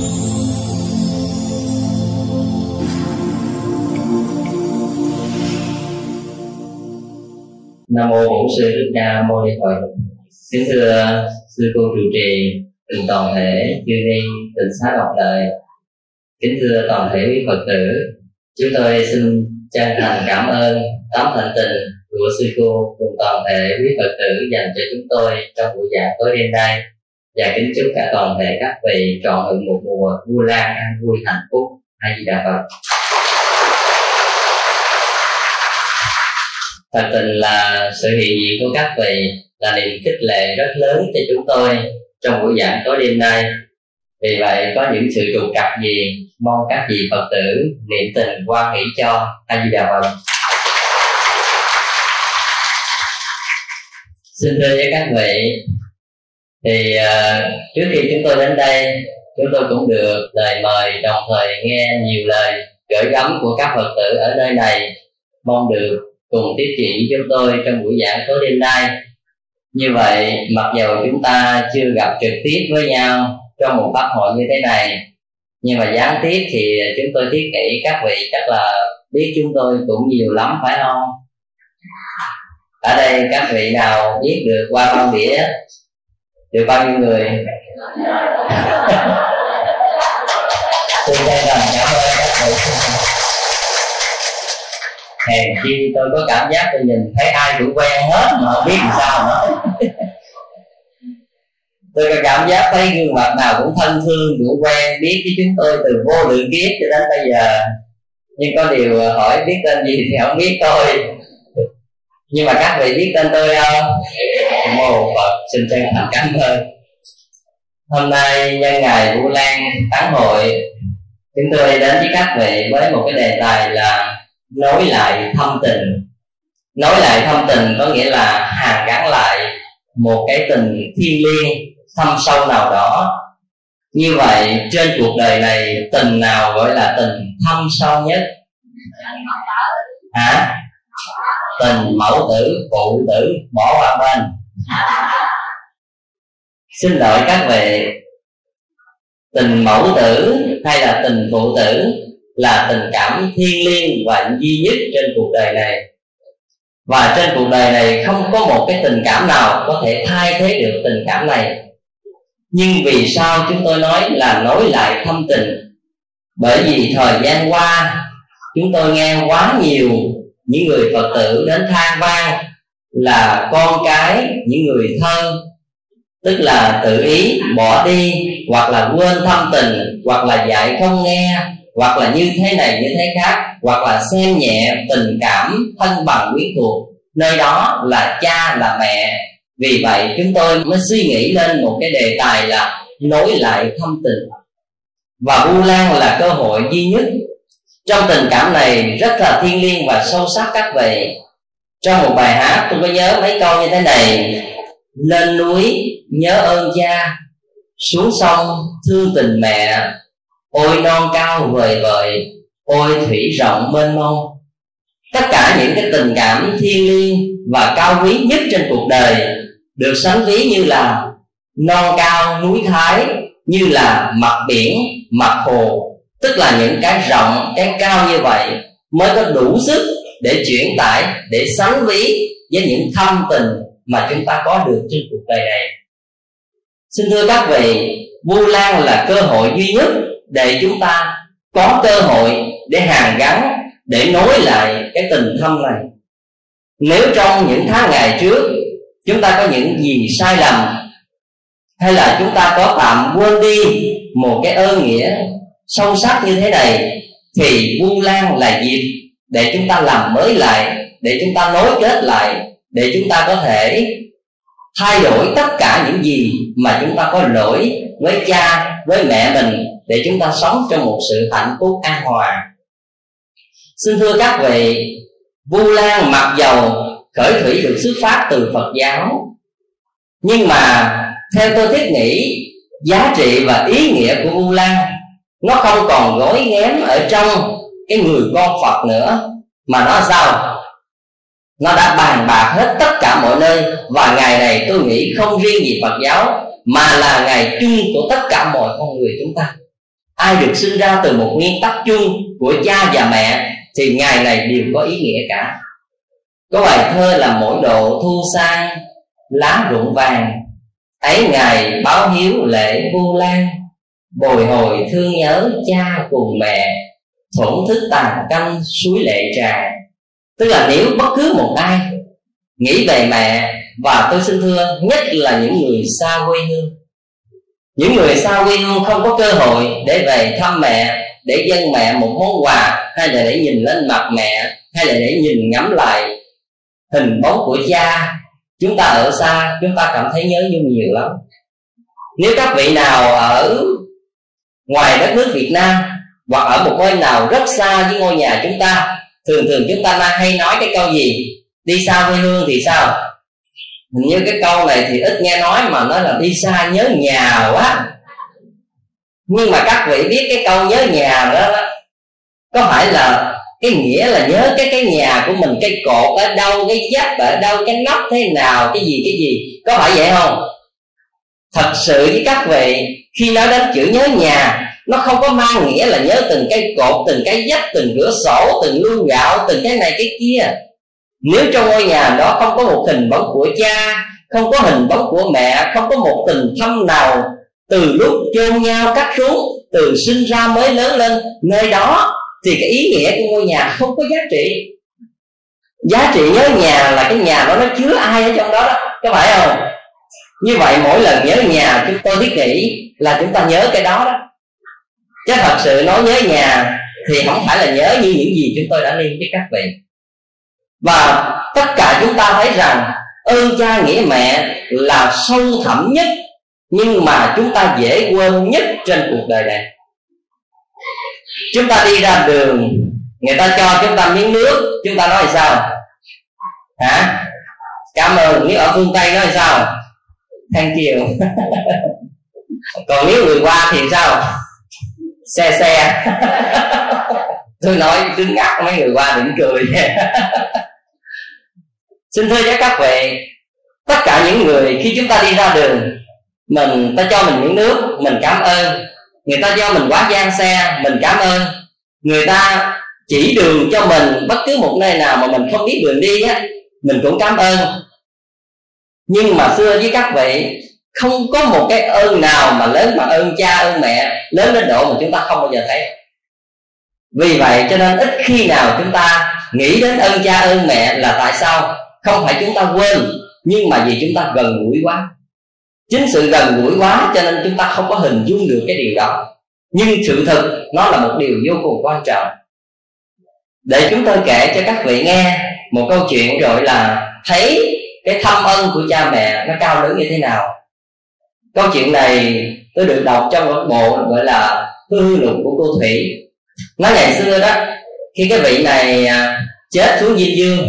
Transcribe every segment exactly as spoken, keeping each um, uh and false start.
Nam mô Bổn Sư Thích Ca Mâu Ni Phật. Kính thưa sư cô trụ trì, cùng toàn thể chư ni tịnh xá đọc lời. Kính thưa toàn thể quý Phật tử, chúng tôi xin chân thành cảm ơn tấm thành tình của sư cô cùng toàn thể quý Phật tử dành cho chúng tôi trong buổi giảng tối đêm nay, và kính chúc cả toàn thể các vị trọn hưởng một mùa Vu Lan an vui hạnh phúc. A Di Đà Phật. Thật tình là sự hiện diện của các vị là niềm khích lệ rất lớn cho chúng tôi trong buổi giảng tối đêm nay. Vì vậy có những sự trục trặc gì, mong các vị Phật tử niệm tình quan nghĩ cho. A Di Đà Phật. Xin thưa với các vị, thì uh, trước khi chúng tôi đến đây, chúng tôi cũng được lời mời, đồng thời nghe nhiều lời gửi gắm của các Phật tử ở nơi này, mong được cùng tiếp chuyện với chúng tôi trong buổi giảng tối đêm nay. Như vậy, mặc dù chúng ta chưa gặp trực tiếp với nhau trong một pháp hội như thế này, nhưng mà gián tiếp thì chúng tôi thiết nghĩ các vị chắc là biết chúng tôi cũng nhiều lắm, phải không? Ở đây các vị nào biết được qua con đĩa được bao nhiêu người? Tôi chân thành cảm ơn các vị. Hèn chi tôi có cảm giác tôi nhìn thấy ai cũng quen hết mà không biết làm sao nữa. Tôi có cảm giác thấy gương mặt nào cũng thân thương, cũng quen biết với chúng tôi từ vô lượng kiếp cho đến bây giờ. Nhưng có điều hỏi biết tên gì thì không biết tôi. Nhưng mà các vị biết tên tôi không? Mô Phật, xin chân thành cảm ơn. Hôm nay nhân ngày Vu Lan tán hội, chúng tôi đến với các vị với một cái đề tài là nối lại thâm tình. Nối lại thâm tình có nghĩa là hàn gắn lại một cái tình thiêng liêng thâm sâu nào đó. Như vậy trên cuộc đời này tình nào gọi là tình thâm sâu nhất? Hả? Tình mẫu tử, phụ tử bỏ qua bên. Xin lỗi các vị, tình mẫu tử hay là tình phụ tử là tình cảm thiêng liêng và duy nhất trên cuộc đời này. Và trên cuộc đời này không có một cái tình cảm nào có thể thay thế được tình cảm này. Nhưng vì sao chúng tôi nói là nối lại thâm tình? Bởi vì thời gian qua chúng tôi nghe quá nhiều những người Phật tử đến than van là con cái những người thân, tức là tự ý bỏ đi, hoặc là quên thâm tình, hoặc là dạy không nghe, hoặc là như thế này như thế khác, hoặc là xem nhẹ tình cảm thân bằng quyến thuộc, nơi đó là cha là mẹ. Vì vậy chúng tôi mới suy nghĩ lên một cái đề tài là nối lại thâm tình. Và Vu Lan là cơ hội duy nhất. Trong tình cảm này rất là thiêng liêng và sâu sắc các vị. Trong một bài hát tôi có nhớ mấy câu như thế này: lên núi nhớ ơn cha, xuống sông thương tình mẹ, ôi non cao vời vợi, ôi thủy rộng mênh mông. Tất cả những cái tình cảm thiêng liêng và cao quý nhất trên cuộc đời được sánh ví như là non cao núi Thái, như là mặt biển, mặt hồ. Tức là những cái rộng, cái cao như vậy mới có đủ sức để chuyển tải, để sánh ví với những thâm tình mà chúng ta có được trên cuộc đời này. Xin thưa các vị, Vu Lan là cơ hội duy nhất để chúng ta có cơ hội để hàn gắn, để nối lại cái tình thâm này. Nếu trong những tháng ngày trước chúng ta có những gì sai lầm, hay là chúng ta có tạm quên đi một cái ơn nghĩa sâu sắc như thế này, thì Vu Lan là dịp để chúng ta làm mới lại, để chúng ta nối kết lại, để chúng ta có thể thay đổi tất cả những gì mà chúng ta có lỗi với cha, với mẹ mình, để chúng ta sống trong một sự hạnh phúc an hòa. Xin thưa các vị, Vu Lan mặc dầu khởi thủy được xuất phát từ Phật giáo, nhưng mà theo tôi thiết nghĩ, giá trị và ý nghĩa của Vu Lan nó không còn gói ghém ở trong cái người con Phật nữa, mà nó sao? Nó đã bàn bạc hết tất cả mọi nơi. Và ngày này tôi nghĩ không riêng gì Phật giáo, mà là ngày chung của tất cả mọi con người chúng ta. ai được sinh ra từ một nguyên tắc chung của cha và mẹ thì ngày này đều có ý nghĩa cả. Có bài thơ là mỗi độ thu sang lá rụng vàng, ấy ngày báo hiếu lễ vu lan, bồi hồi thương nhớ cha cùng mẹ, thổn thức tàn canh suối lệ tràn. Tức là nếu bất cứ một ai nghĩ về mẹ, và tôi xin thưa nhất là những người xa quê hương, những người xa quê hương không có cơ hội để về thăm mẹ, để dâng mẹ một món quà, hay là để nhìn lên mặt mẹ, hay là để nhìn ngắm lại hình bóng của cha. Chúng ta ở xa, chúng ta cảm thấy nhớ nhung nhiều lắm. Nếu các vị nào ở ngoài đất nước Việt Nam hoặc ở một nơi nào rất xa với ngôi nhà chúng ta, thường thường chúng ta hay nói cái câu gì? Đi xa quê hương thì sao? Hình như cái câu này thì ít nghe nói, mà nói là đi xa nhớ nhà quá. Nhưng mà các vị biết cái câu nhớ nhà đó, đó có phải là cái nghĩa là nhớ cái cái nhà của mình, cái cột ở đâu, cái giáp ở đâu, cái nóc thế nào, cái gì cái gì, có phải vậy không? Thật sự với các vị, khi nói đến chữ nhớ nhà, nó không có mang nghĩa là nhớ từng cái cột, từng cái giáp, từng cửa sổ, từng lu gạo, từng cái này cái kia. Nếu trong ngôi nhà đó không có một hình bóng của cha, không có hình bóng của mẹ, không có một tình thâm nào từ lúc chôn nhau cắt xuống, từ sinh ra mới lớn lên nơi đó, thì cái ý nghĩa của ngôi nhà không có giá trị. Giá trị nhớ nhà là cái nhà đó nó chứa ai ở trong đó đó, có phải không? Như vậy mỗi lần nhớ nhà chúng tôi thiết nghĩ là chúng ta nhớ cái đó đó. Chứ thật sự nói nhớ nhà thì không phải là nhớ như những gì chúng tôi đã nêu với các vị. Và tất cả chúng ta thấy rằng ơn cha nghĩa mẹ là sâu thẳm nhất, nhưng mà chúng ta dễ quên nhất trên cuộc đời này. Chúng ta đi ra đường, người ta cho chúng ta miếng nước, chúng ta nói sao? Hả? Cảm ơn. Nếu ở phương Tây nói sao? Thank you. Còn nếu người qua thì sao? Xe xe. Tôi nói cứ ngắt mấy người qua đừng cười. Xin thưa với các vị, tất cả những người khi chúng ta đi ra đường, mình ta cho mình miếng nước, mình cảm ơn. Người ta cho mình quá gian xe, mình cảm ơn. Người ta chỉ đường cho mình bất cứ một nơi nào mà mình không biết đường đi á, mình cũng cảm ơn. Nhưng mà xưa với các vị, không có một cái ơn nào mà lớn mà ơn cha ơn mẹ, lớn đến độ mà chúng ta không bao giờ thấy. Vì vậy cho nên ít khi nào chúng ta nghĩ đến ơn cha ơn mẹ là tại sao? Không phải chúng ta quên, nhưng mà vì chúng ta gần gũi quá. Chính sự gần gũi quá cho nên chúng ta không có hình dung được cái điều đó. Nhưng sự thật nó là một điều vô cùng quan trọng. Để chúng tôi kể cho các vị nghe một câu chuyện gọi là thấy cái thâm ân của cha mẹ nó cao lớn như thế nào. Câu chuyện này tôi được đọc trong một bộ gọi là Hư Lục của cô Thủy. Nói ngày xưa đó, khi cái vị này chết xuống Diêm Dương,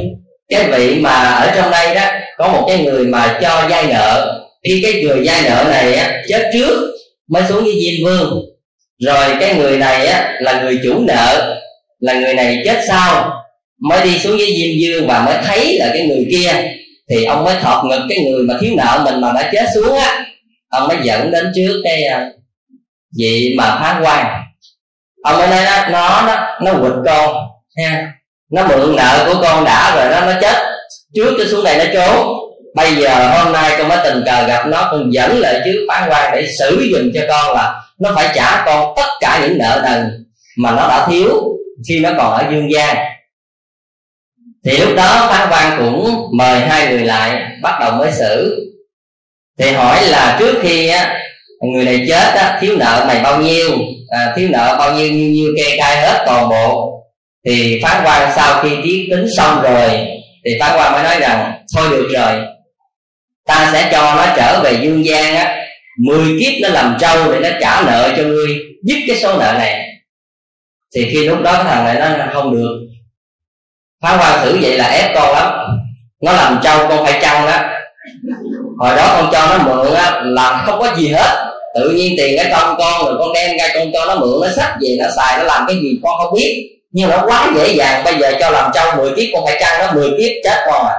cái vị mà ở trong đây đó có một cái người mà cho vay nợ. Khi cái người vay nợ này á, chết trước mới xuống với Diêm Vương. Rồi cái người này á, là người chủ nợ, là người này chết sau mới đi xuống với Diêm Dương và mới thấy là cái người kia. Thì ông mới thọt ngực cái người mà thiếu nợ mình mà đã chết xuống á, ông mới dẫn đến trước cái vị mà phán quan. Ông mới nói đó, nó đó, nó quỵt con ha, nó mượn nợ của con đã rồi đó, nó chết trước cái xuống này nó trốn. Bây giờ hôm nay con mới tình cờ gặp nó, con dẫn lại trước phán quan để xử dùm cho con là nó phải trả con tất cả những nợ nần mà nó đã thiếu khi nó còn ở dương gian. Thì lúc đó phán quan cũng mời hai người lại bắt đầu mới xử. Thì hỏi là trước khi á, người này chết á, thiếu nợ mày bao nhiêu, à, thiếu nợ bao nhiêu nhiêu nhiêu kê khai hết toàn bộ. Thì phán quan sau khi tiết tính xong rồi thì phán quan mới nói rằng thôi được rồi, ta sẽ cho nó trở về dương gian á, mười kiếp nó làm trâu để nó trả nợ cho ngươi, giúp cái số nợ này. Thì khi lúc đó cái thằng này nó không được, phán quan thử vậy là ép con lắm, nó làm trâu con phải trăng đó. Hồi đó con cho nó mượn á là không có gì hết, tự nhiên tiền cái trong con rồi con đem ra con cho nó mượn, nó xách về nó xài, nó làm cái gì con không biết, nhưng nó quá dễ dàng. Bây giờ cho làm trâu mười kiếp con phải trăng nó, mười kiếp chết con à.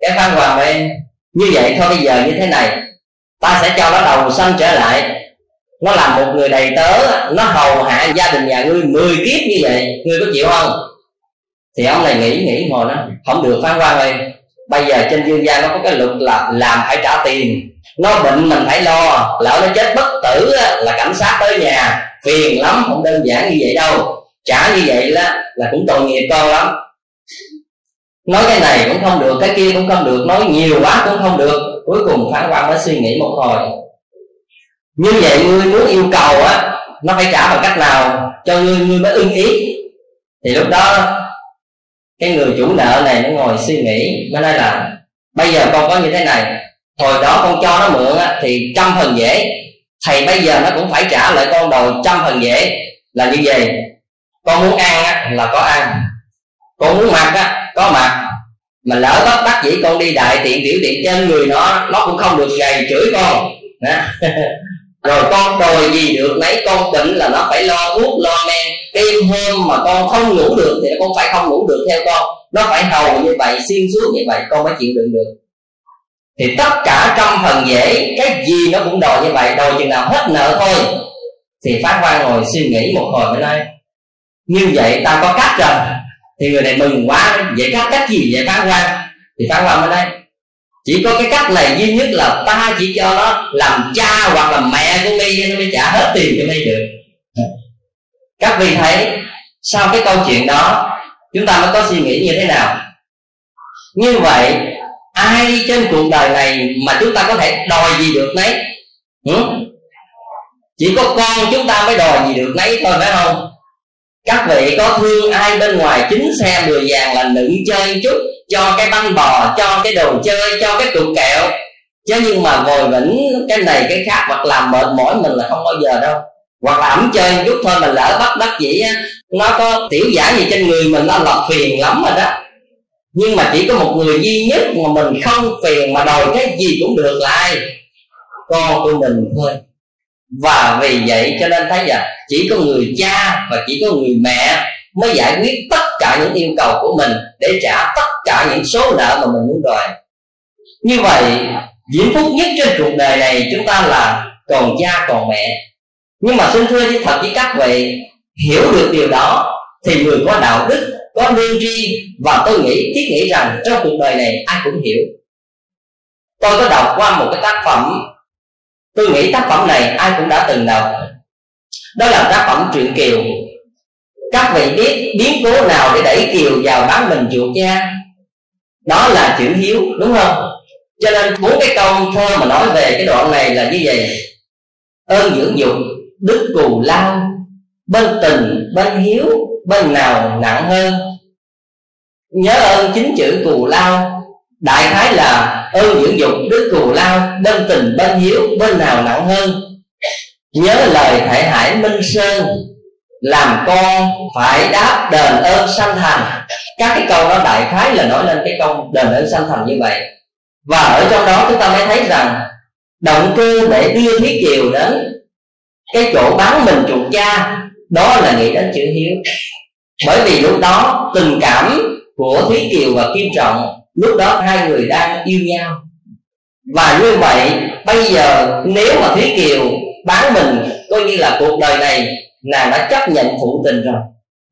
Cái phán hoàng này như vậy thôi, bây giờ như thế này, ta sẽ cho nó đầu sanh trở lại, nó làm một người đầy tớ, nó hầu hạ gia đình nhà ngươi mười kiếp như vậy, ngươi có chịu không? Thì ông này nghĩ nghĩ ngồi nó không được, Phán Quan ơi, bây giờ trên dương gian nó có cái luật là làm phải trả tiền, nó bệnh mình phải lo, lỡ nó chết bất tử là cảnh sát tới nhà phiền lắm, không đơn giản như vậy đâu, trả như vậy là, là cũng tội nghiệp con lắm. Nói cái này cũng không được, cái kia cũng không được, nói nhiều quá cũng không được. Cuối cùng Phán Quan mới suy nghĩ một hồi, như vậy ngươi muốn yêu cầu á, nó phải trả bằng cách nào cho ngươi, ngươi mới ưng ý. Thì lúc đó cái người chủ nợ này nó ngồi suy nghĩ, nó nói là bây giờ con có như thế này, hồi đó con cho nó mượn á, thì trăm phần dễ, thầy bây giờ nó cũng phải trả lại con đồ trăm phần dễ. Là như vậy, con muốn ăn á, là có ăn, con muốn mặc á, có mặc, mà lỡ bắt bắt dĩ con đi đại tiện tiểu tiện trên người nó, nó cũng không được gầy chửi con. Rồi con đòi gì được nấy, con bệnh là nó phải lo thuốc lo men, đêm hôm mà con không ngủ được thì con phải không ngủ được theo con, nó phải hầu như vậy, xuyên suốt như vậy, con mới chịu đựng được. Thì tất cả trăm phần dễ, cái gì nó cũng đòi như vậy, đòi chừng nào hết nợ thôi. Thì Pháp Quan ngồi suy nghĩ một hồi mới nói, như vậy ta có cách rồi. Thì người này mừng quá, vậy cách cách gì vậy Pháp Quan? Thì Pháp Quan mới nói, chỉ có cái cách này duy nhất là ta chỉ cho nó làm cha hoặc là mẹ của mi, nó mới trả hết tiền cho mi được. Các vị thấy sau cái câu chuyện đó chúng ta mới có suy nghĩ như thế nào? Như vậy ai trên cuộc đời này mà chúng ta có thể đòi gì được nấy? Ừ? Chỉ có con chúng ta mới đòi gì được nấy thôi, phải không? Các vị có thương ai bên ngoài chín xe mười vàng là nựng chơi chút, cho cái băng bò, cho cái đồ chơi, cho cái cục kẹo, chứ nhưng mà vòi vĩnh cái này cái khác hoặc làm mệt mỏi mình là không bao giờ đâu. Hoặc là ẩm chơi chút thôi mà lỡ bắt bắt dĩ nó có tiểu giả gì trên người mình, nó là phiền lắm rồi đó. Nhưng mà chỉ có một người duy nhất mà mình không phiền mà đòi cái gì cũng được là ai? Con của mình thôi. Và vì vậy cho nên thấy là chỉ có người cha và chỉ có người mẹ mới giải quyết tất cả những yêu cầu của mình, để trả tất cả những số nợ mà mình muốn đòi. Như vậy diễm phúc nhất trên cuộc đời này chúng ta là còn cha còn mẹ. Nhưng mà xin thưa thật với các vị, hiểu được điều đó thì người có đạo đức, có lương tri, và tôi nghĩ, thiết nghĩ rằng trong cuộc đời này ai cũng hiểu. Tôi có đọc qua một cái tác phẩm, tôi nghĩ tác phẩm này ai cũng đã từng đọc, đó là tác phẩm Truyện Kiều. Các vị biết biến cố nào để đẩy Kiều vào bán mình chuột nha? Đó là chữ hiếu, đúng không? Cho nên bốn cái câu thơ mà nói về cái đoạn này là như vậy: ơn dưỡng dục, đức cù lao, bên tình, bên hiếu, bên nào nặng hơn? Nhớ ơn chính chữ cù lao, đại khái là ơn dưỡng dục, đức cù lao, bên tình, bên hiếu, bên nào nặng hơn? Nhớ lời Thệ Hải Minh Sơn, làm con phải đáp đền ơn sanh thành. Các cái câu đó đại khái là nói lên cái câu đền ơn sanh thành như vậy. Và ở trong đó chúng ta mới thấy rằng động cơ để đưa Thúy Kiều đến cái chỗ bán mình chuột cha đó là nghĩ đến chữ hiếu. Bởi vì lúc đó tình cảm của Thúy Kiều và Kim Trọng, lúc đó hai người đang yêu nhau. Và như vậy bây giờ nếu mà Thúy Kiều bán mình, coi như là cuộc đời này nàng đã chấp nhận phụ tình rồi.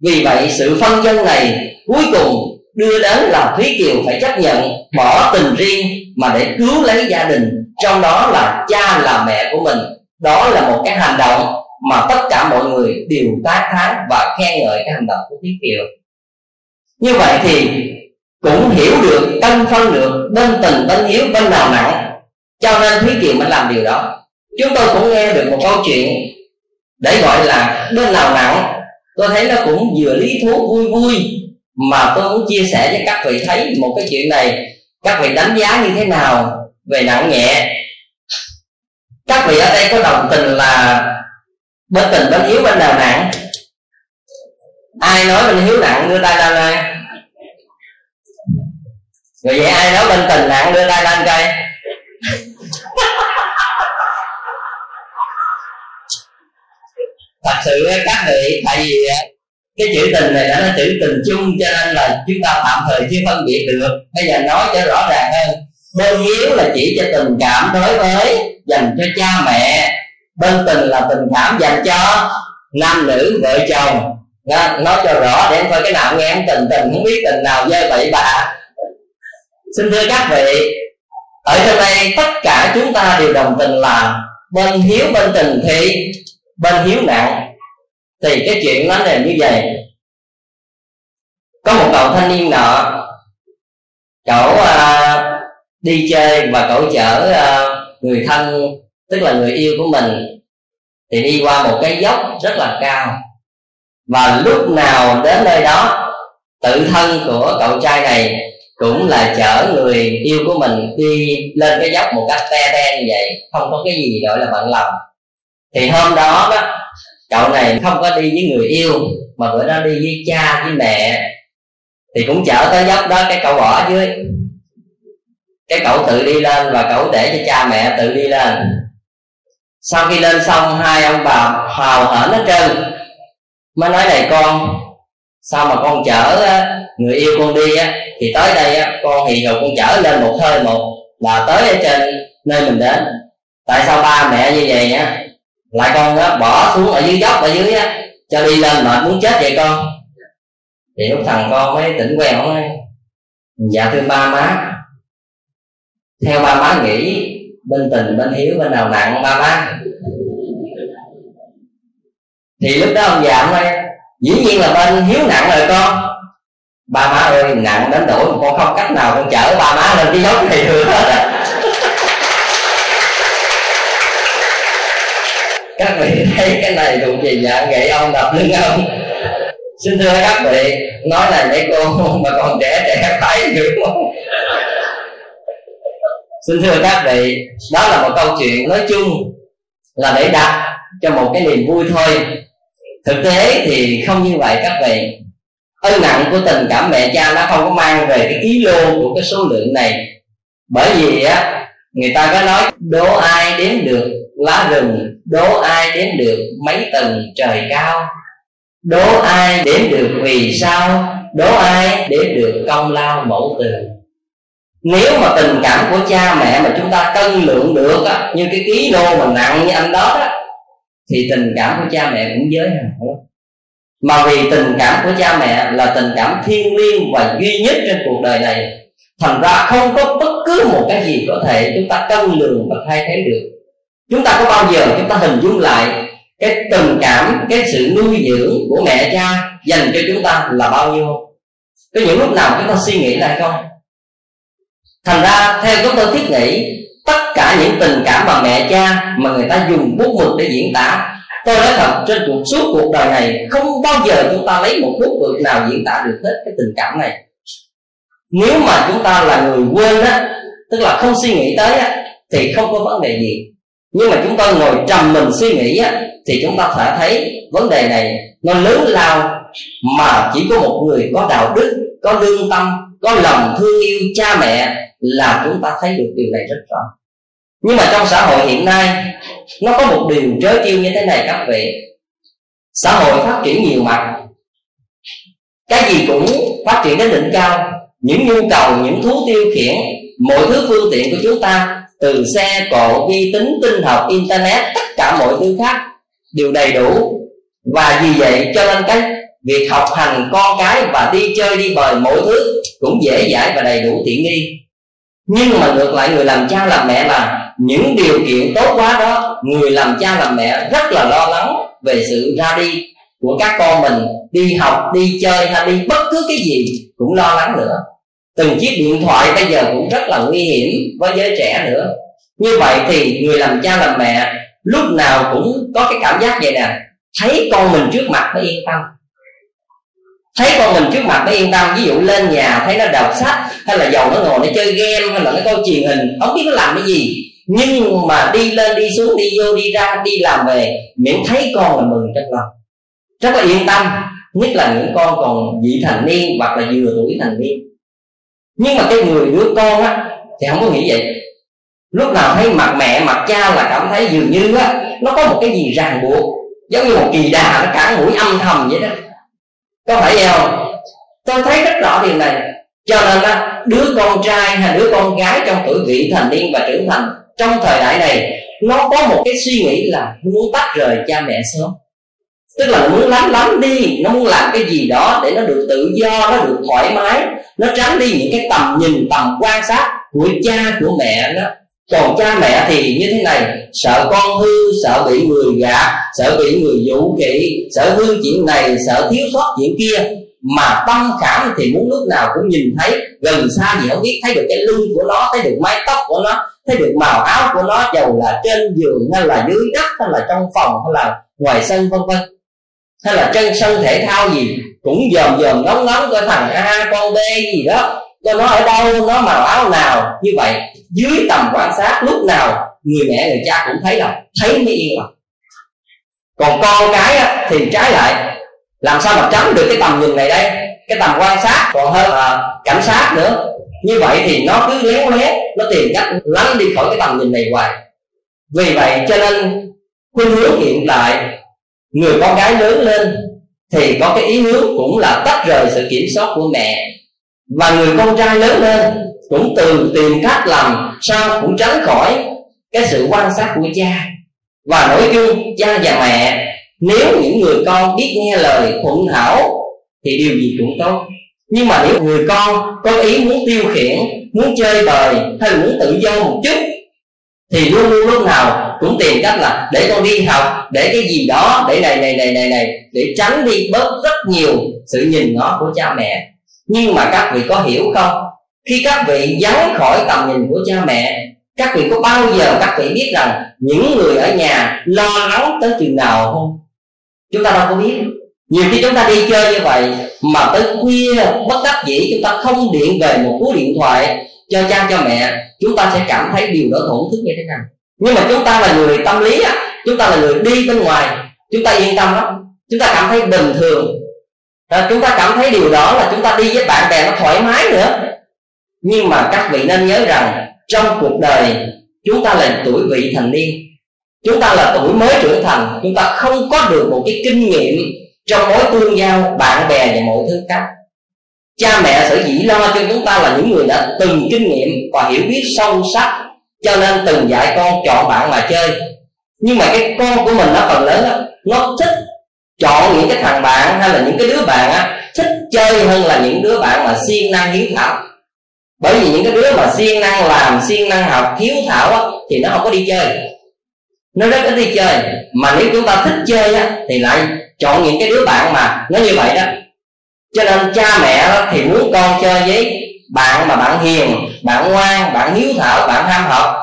Vì vậy sự phân vân này cuối cùng đưa đến là Thúy Kiều phải chấp nhận bỏ tình riêng mà để cứu lấy gia đình, trong đó là cha là mẹ của mình. Đó là một cái hành động mà tất cả mọi người đều tán thán và khen ngợi cái hành động của Thúy Kiều. Như vậy thì cũng hiểu được, căn phân được bên tình, bên hiếu, bên nào nặng, cho nên Thúy Kiều mới làm điều đó. Chúng tôi cũng nghe được một câu chuyện để gọi là bên nào nặng, tôi thấy nó cũng vừa lý thú vui vui, mà tôi muốn chia sẻ với các vị thấy một cái chuyện này, các vị đánh giá như thế nào về nặng nhẹ. Các vị ở đây có đồng tình là bên tình, bên hiếu, bên nào nặng? Ai nói bên hiếu nặng đưa tay lên đây. Rồi vậy ai nói bên tình nặng đưa tay lên cây. Thật sự các vị, tại vì cái chữ tình này là nó chữ tình chung, cho nên là chúng ta tạm thời chưa phân biệt được. Bây giờ nói cho rõ ràng hơn, bên hiếu là chỉ cho tình cảm đối với dành cho cha mẹ, Bên tình là tình cảm dành cho nam nữ vợ chồng, nói cho rõ để em coi cái nào nghe em tình tình không biết tình nào dơi bậy bạ. Xin thưa các vị, ở trên đây tất cả chúng ta đều đồng tình là bên hiếu bên tình thì bên hiếu nặng, thì cái chuyện nó là như vậy. Có một cậu thanh niên nọ, cậu uh, đi chơi và cậu chở uh, người thân, tức là người yêu của mình, thì đi qua một cái dốc rất là cao. Và lúc nào đến nơi đó, tự thân của cậu trai này cũng là chở người yêu của mình đi lên cái dốc một cách te te như vậy, không có cái gì gọi là bận lòng. Thì hôm đó, đó cậu này không có đi với người yêu, mà bữa đó đi với cha, với mẹ. Thì cũng chở tới dốc đó, cái cậu bỏ dưới, cái cậu tự đi lên và cậu để cho cha mẹ tự đi lên. Sau khi lên xong, hai ông bà hào hển hết trơn, mới nói này con, sao mà con chở người yêu con đi á, thì tới đây á, con thì rồi con chở lên một hơi một là tới ở trên nơi mình đến. Tại sao ba mẹ như vậy á, lại con á, bỏ xuống ở dưới dốc ở dưới á, cho đi lên mệt muốn chết vậy con. Thì lúc thằng con mới tỉnh quẹo ấy. Dạ thưa ba má, theo ba má nghĩ bên tình bên hiếu bên nào nặng ba má? Thì lúc đó ông già nói dĩ nhiên là bên hiếu nặng rồi con. Ba má ơi, nặng đến nỗi con không cách nào con chở ba má lên cái dốc này được hết á. Các vị thấy cái này thuộc về dạng gậy ông đập lưng ông. Xin thưa các vị, nói là để cô mà còn trẻ trẻ thấy được không? Xin thưa các vị, đó là một câu chuyện nói chung là để đặt cho một cái niềm vui thôi. Thực tế thì không như vậy các vị. Ân nặng của tình cảm mẹ cha nó không có mang về cái ký lô của cái số lượng này. Bởi vì á, người ta có nói đố ai đếm được lá rừng, đố ai đếm được mấy tầng trời cao, đố ai đếm được vì sao, đố ai đếm được công lao mẫu từ. Nếu mà tình cảm của cha mẹ mà chúng ta cân lượng được á, như cái ký lô mà nặng như anh đó á, thì tình cảm của cha mẹ cũng giới hạn lắm. Mà vì tình cảm của cha mẹ là tình cảm thiêng liêng và duy nhất trên cuộc đời này, thành ra không có bất cứ một cái gì có thể chúng ta cân lượng và thay thế được. Chúng ta có bao giờ chúng ta hình dung lại cái tình cảm, cái sự nuôi dưỡng của mẹ cha dành cho chúng ta là bao nhiêu? Có những lúc nào chúng ta suy nghĩ lại không? Thành ra theo chúng tôi thiết nghĩ, tất cả những tình cảm mà mẹ cha mà người ta dùng bút mực để diễn tả, tôi nói thật, trên cuộc suốt cuộc đời này không bao giờ chúng ta lấy một bút mực nào diễn tả được hết cái tình cảm này. Nếu mà chúng ta là người quên á, tức là không suy nghĩ tới á, thì không có vấn đề gì. Nhưng mà chúng ta ngồi trầm mình suy nghĩ á, thì chúng ta phải thấy vấn đề này nó lớn lao, mà chỉ có một người có đạo đức, có lương tâm, có lòng thương yêu cha mẹ là chúng ta thấy được điều này rất rõ. Nhưng mà trong xã hội hiện nay nó có một điều trớ trêu như thế này các vị. Xã hội phát triển nhiều mặt, cái gì cũng phát triển đến đỉnh cao. Những nhu cầu, những thú tiêu khiển, mọi thứ phương tiện của chúng ta, từ xe cộ, vi tính, tinh học, internet, tất cả mọi thứ khác đều đầy đủ. Và vì vậy cho nên cái việc học hành, con cái và đi chơi đi bời, mọi thứ cũng dễ dãi và đầy đủ tiện nghi. Nhưng mà ngược lại người làm cha làm mẹ là những điều kiện tốt quá đó, người làm cha làm mẹ rất là lo lắng về sự ra đi của các con mình. Đi học, đi chơi hay đi bất cứ cái gì cũng lo lắng nữa. Từng chiếc điện thoại bây giờ cũng rất là nguy hiểm với giới trẻ nữa. Như vậy thì người làm cha làm mẹ lúc nào cũng có cái cảm giác vậy nè, thấy con mình trước mặt mới yên tâm. Thấy con mình trước mặt mới yên tâm. Ví dụ lên nhà thấy nó đọc sách, hay là dầu nó ngồi nó chơi game, hay là nó coi truyền hình, không biết nó làm cái gì. Nhưng mà đi lên đi xuống, đi vô đi ra, đi làm về, miễn thấy con là mừng rất là rất là yên tâm. Nhất là những con còn vị thành niên hoặc là vừa tuổi thành niên. Nhưng mà cái người đứa con á thì không có nghĩ vậy. Lúc nào thấy mặt mẹ mặt cha là cảm thấy dường như á nó có một cái gì ràng buộc, giống như một kỳ đà nó cản mũi âm thầm vậy đó. Có phải vậy không? Tôi thấy rất rõ điều này. Cho nên á, đứa con trai hay đứa con gái trong tuổi vị thành niên và trưởng thành trong thời đại này nó có một cái suy nghĩ là muốn tách rời cha mẹ sớm, tức là nó muốn lánh lánh đi, nó muốn làm cái gì đó để nó được tự do, nó được thoải mái, nó tránh đi những cái tầm nhìn, tầm quan sát của cha, của mẹ đó. Còn cha mẹ thì như thế này, sợ con hư, sợ bị người gạt, sợ bị người dụ kỵ, sợ hư chuyện này, sợ thiếu sót chuyện kia. Mà tâm khảm thì muốn lúc nào cũng nhìn thấy, gần xa gì không biết, thấy được cái lưng của nó, thấy được mái tóc của nó, thấy được màu áo của nó, dầu là trên giường hay là dưới đất, hay là trong phòng hay là ngoài sân vân vân, hay là trên sân thể thao gì cũng dòm dòm ngóng ngóng coi thằng A, con B gì đó, coi nó ở đâu, nó màu áo nào. Như vậy dưới tầm quan sát lúc nào người mẹ người cha cũng thấy là thấy mới yên lòng. Còn con cái á, thì trái lại, làm sao mà tránh được cái tầm nhìn này đây, cái tầm quan sát còn hơn là cảnh sát nữa. Như vậy thì nó cứ léo léo, nó tìm cách lánh đi khỏi cái tầm nhìn này hoài. Vì vậy cho nên khuynh hướng hiện tại người con gái lớn lên thì có cái ý hướng cũng là tách rời sự kiểm soát của mẹ, và người con trai lớn lên cũng từ tìm cách làm sao cũng tránh khỏi cái sự quan sát của cha. Và nói chung cha và mẹ, nếu những người con biết nghe lời thuận thảo thì điều gì cũng tốt. Nhưng mà nếu người con có ý muốn tiêu khiển, muốn chơi bời hay muốn tự do một chút, thì luôn luôn lúc nào cũng tìm cách là để con đi học, để cái gì đó, để này này này này này, để tránh đi bớt rất nhiều sự nhìn ngó của cha mẹ. Nhưng mà các vị có hiểu không, khi các vị vắng khỏi tầm nhìn của cha mẹ, các vị có bao giờ các vị biết rằng những người ở nhà lo lắng tới chừng nào không? Chúng ta đâu có biết. Nhiều khi chúng ta đi chơi như vậy mà tới khuya bất đắc dĩ chúng ta không điện về một cú điện thoại cho cha cho mẹ, chúng ta sẽ cảm thấy điều đó thổn thức như thế nào. Nhưng mà chúng ta là người tâm lý, chúng ta là người đi bên ngoài, chúng ta yên tâm lắm, chúng ta cảm thấy bình thường, chúng ta cảm thấy điều đó là chúng ta đi với bạn bè nó thoải mái nữa. Nhưng mà các vị nên nhớ rằng trong cuộc đời chúng ta là tuổi vị thành niên, chúng ta là tuổi mới trưởng thành, chúng ta không có được một cái kinh nghiệm trong mối tương giao, bạn bè và mọi thứ khác. Cha mẹ sở dĩ lo cho chúng ta là những người đã từng kinh nghiệm và hiểu biết sâu sắc, cho nên từng dạy con chọn bạn mà chơi. Nhưng mà cái con của mình nó phần lớn đó, nó thích chọn những cái thằng bạn hay là những cái đứa bạn á, thích chơi hơn là những đứa bạn mà siêng năng hiếu thảo. Bởi vì những cái đứa mà siêng năng làm, siêng năng học, hiếu thảo á, thì nó không có đi chơi, nó rất ít đi chơi. Mà nếu chúng ta thích chơi á, thì lại chọn những cái đứa bạn mà nó như vậy đó. Cho nên cha mẹ đó thì muốn con chơi với bạn mà bạn hiền, bạn ngoan, bạn hiếu thảo, bạn ham học.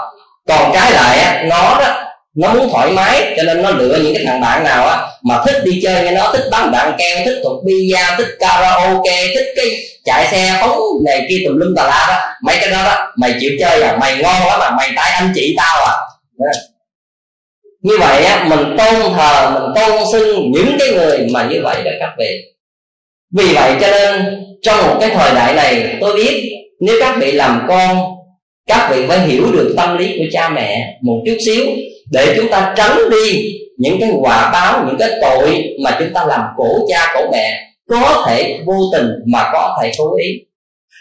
Còn trái lại á, nó đó, nó muốn thoải mái, cho nên nó lựa những cái thằng bạn nào á mà thích đi chơi với nó, thích bắn đạn keo, thích tụt bia, thích karaoke, thích cái chạy xe phóng này kia tùm lum tà la đó. Mấy cái đó đó, mày chịu chơi à, mày ngon lắm à, mày tại anh chị tao à. Như vậy á, mình tôn thờ, mình tôn xưng những cái người mà như vậy đó các vị. Vì vậy cho nên trong một cái thời đại này, tôi biết nếu các vị làm con, các vị phải hiểu được tâm lý của cha mẹ một chút xíu, để chúng ta tránh đi những cái quả báo, những cái tội mà chúng ta làm cổ cha cổ mẹ, có thể vô tình mà có thể cố ý.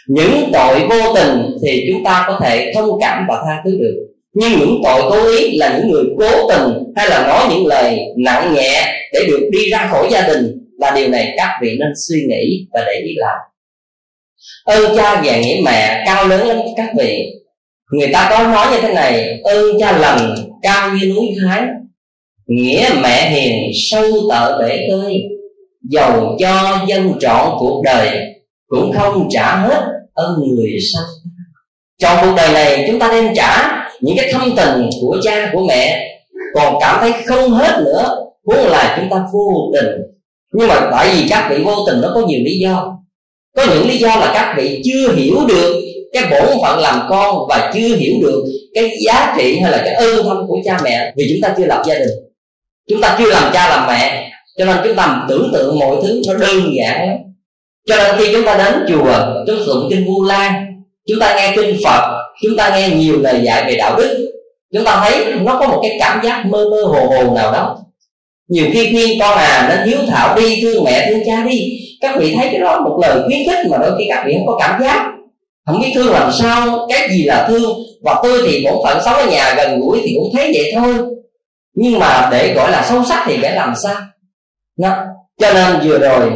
Những tội vô tình thì chúng ta có thể thông cảm và tha thứ được, nhưng những tội cố ý là những người cố tình hay là nói những lời nặng nhẹ để được đi ra khỏi gia đình, là điều này các vị nên suy nghĩ và để ý lại. Ơn cha và nghĩa mẹ cao lớn lắm các vị. Người ta có nói như thế này: ơn cha lành cao như núi Thái, nghĩa mẹ hiền sâu tợ bể tơi, dầu cho dân trọn cuộc đời, cũng không trả hết ơn người sau. Trong cuộc đời này chúng ta nên trả những cái thâm tình của cha của mẹ, còn cảm thấy không hết nữa cũng là chúng ta vô tình. Nhưng mà tại vì các vị vô tình nó có nhiều lý do. Có những lý do là các vị chưa hiểu được cái bổn phận làm con, và chưa hiểu được cái giá trị hay là cái ơn thâm của cha mẹ, vì chúng ta chưa lập gia đình, chúng ta chưa làm cha làm mẹ, cho nên chúng ta tưởng tượng mọi thứ nó đơn giản lắm. Cho nên khi chúng ta đến chùa, chúng ta tụng kinh Vu Lan, chúng ta nghe kinh Phật, chúng ta nghe nhiều lời dạy về đạo đức, chúng ta thấy nó có một cái cảm giác mơ mơ hồ hồ nào đó. Nhiều khi khuyên con à nên hiếu thảo đi, thương mẹ thương cha đi, các vị thấy cái đó một lời khuyến khích mà đôi khi các vị không có cảm giác, không biết thương làm sao, cái gì là thương, Và tôi thì bổn phận sống ở nhà gần gũi thì cũng thấy vậy thôi, nhưng mà để gọi là sâu sắc thì phải làm sao đó. Cho nên vừa rồi,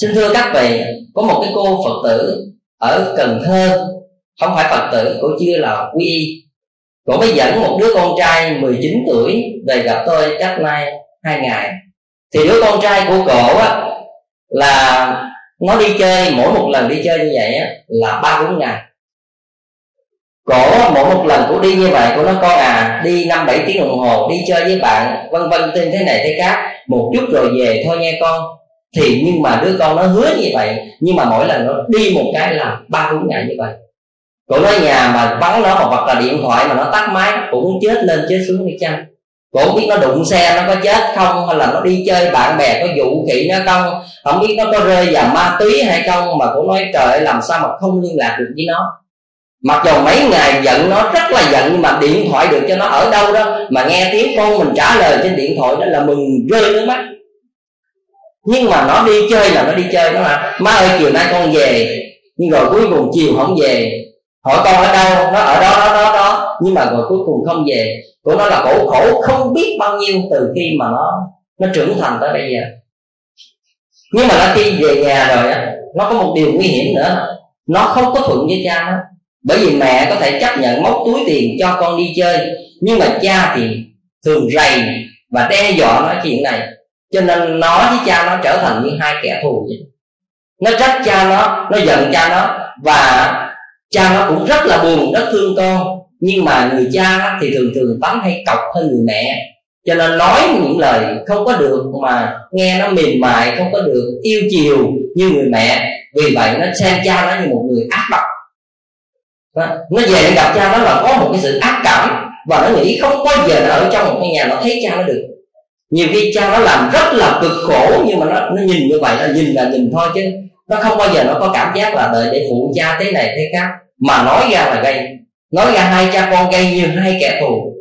xin thưa các vị, có một cái cô Phật tử ở Cần Thơ, không phải Phật tử, cô chưa là quy y, cô mới dẫn một đứa con trai mười chín tuổi về gặp tôi cách nay hai ngày. Thì đứa con trai của cổ á, là nó đi chơi, mỗi một lần đi chơi như vậy á, là ba bốn ngày. Cổ mỗi một lần cổ đi như vậy, cổ nói con à, đi năm bảy tiếng đồng hồ, đi chơi với bạn vân vân tin thế này thế khác, một chút rồi về thôi nghe con. Thì nhưng mà đứa con nó hứa như vậy, nhưng mà mỗi lần nó đi một cái là ba bốn ngày như vậy. Cổ nói nhà mà vắng nó, hoặc là điện thoại mà nó tắt máy, cổ muốn chết lên chết xuống đi chăng. Cổ không biết nó đụng xe nó có chết không, hay là nó đi chơi bạn bè có dụ khỉ nó không, không biết nó có rơi vào ma túy hay không. Mà cổ nói trời ơi, làm sao mà không liên lạc được với nó. Mặc dù mấy ngày giận nó rất là giận, nhưng mà điện thoại được cho nó ở đâu đó mà nghe tiếng con mình trả lời trên điện thoại đó là mừng rơi nước mắt. Nhưng mà nó đi chơi là nó đi chơi, nó là má ơi chiều nay con về, nhưng rồi cuối cùng chiều không về. Hỏi con ở đâu, nó ở đó đó đó đó, nhưng mà rồi cuối cùng không về. Của nó là khổ khổ không biết bao nhiêu từ khi mà nó nó trưởng thành tới bây giờ. Nhưng mà nó khi về nhà rồi á, nó có một điều nguy hiểm nữa, nó không có thuận với cha nó. Bởi vì mẹ có thể chấp nhận móc túi tiền cho con đi chơi, nhưng mà cha thì thường rầy và đe dọa nói chuyện này. Cho nên nó với cha nó trở thành như hai kẻ thù vậy. Nó trách cha nó, nó giận cha nó, và cha nó cũng rất là buồn, rất thương con. Nhưng mà người cha thì thường thường tánh hay cọc hơn người mẹ, cho nên nói những lời không có được mà nghe nó mềm mại, không có được yêu chiều như người mẹ. Vì vậy nó xem cha nó như một người ác độc. Nó về gặp cha nó là có một cái sự ác cảm, và nó nghĩ không bao giờ nó ở trong một cái nhà nó thấy cha nó được. Nhiều khi cha nó làm rất là cực khổ, nhưng mà nó, nó nhìn như vậy, nó nhìn là nhìn thôi, chứ nó không bao giờ nó có cảm giác là đợi để phụ cha thế này thế khác. Mà nói ra là gây, nói ra hai cha con gây như hai kẻ thù.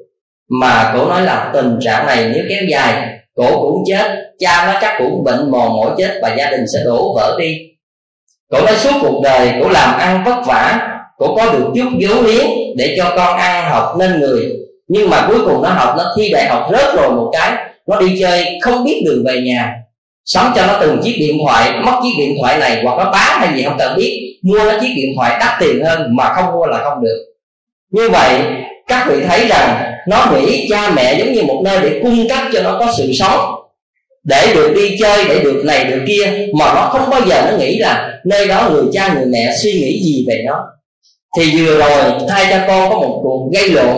Mà cổ nói là tình trạng này nếu kéo dài, cổ cũng chết, cha nó chắc cũng bệnh mòn mỏi chết, và gia đình sẽ đổ vỡ đi. Cổ nói suốt cuộc đời cổ làm ăn vất vả, cổ có được chút vốn liếng để cho con ăn học nên người, nhưng mà cuối cùng nó học, nó thi đại học rớt rồi một cái, nó đi chơi không biết đường về nhà, sắm cho nó từng chiếc điện thoại, mất chiếc điện thoại này hoặc nó bán hay gì không cần biết, mua nó chiếc điện thoại đắt tiền hơn, mà không mua là không được. Như vậy các vị thấy rằng nó nghĩ cha mẹ giống như một nơi để cung cấp cho nó có sự sống, để được đi chơi, để được này được kia, mà nó không bao giờ nó nghĩ là nơi đó người cha người mẹ suy nghĩ gì về nó. Thì vừa rồi hai cha con có một cuộc gây lộn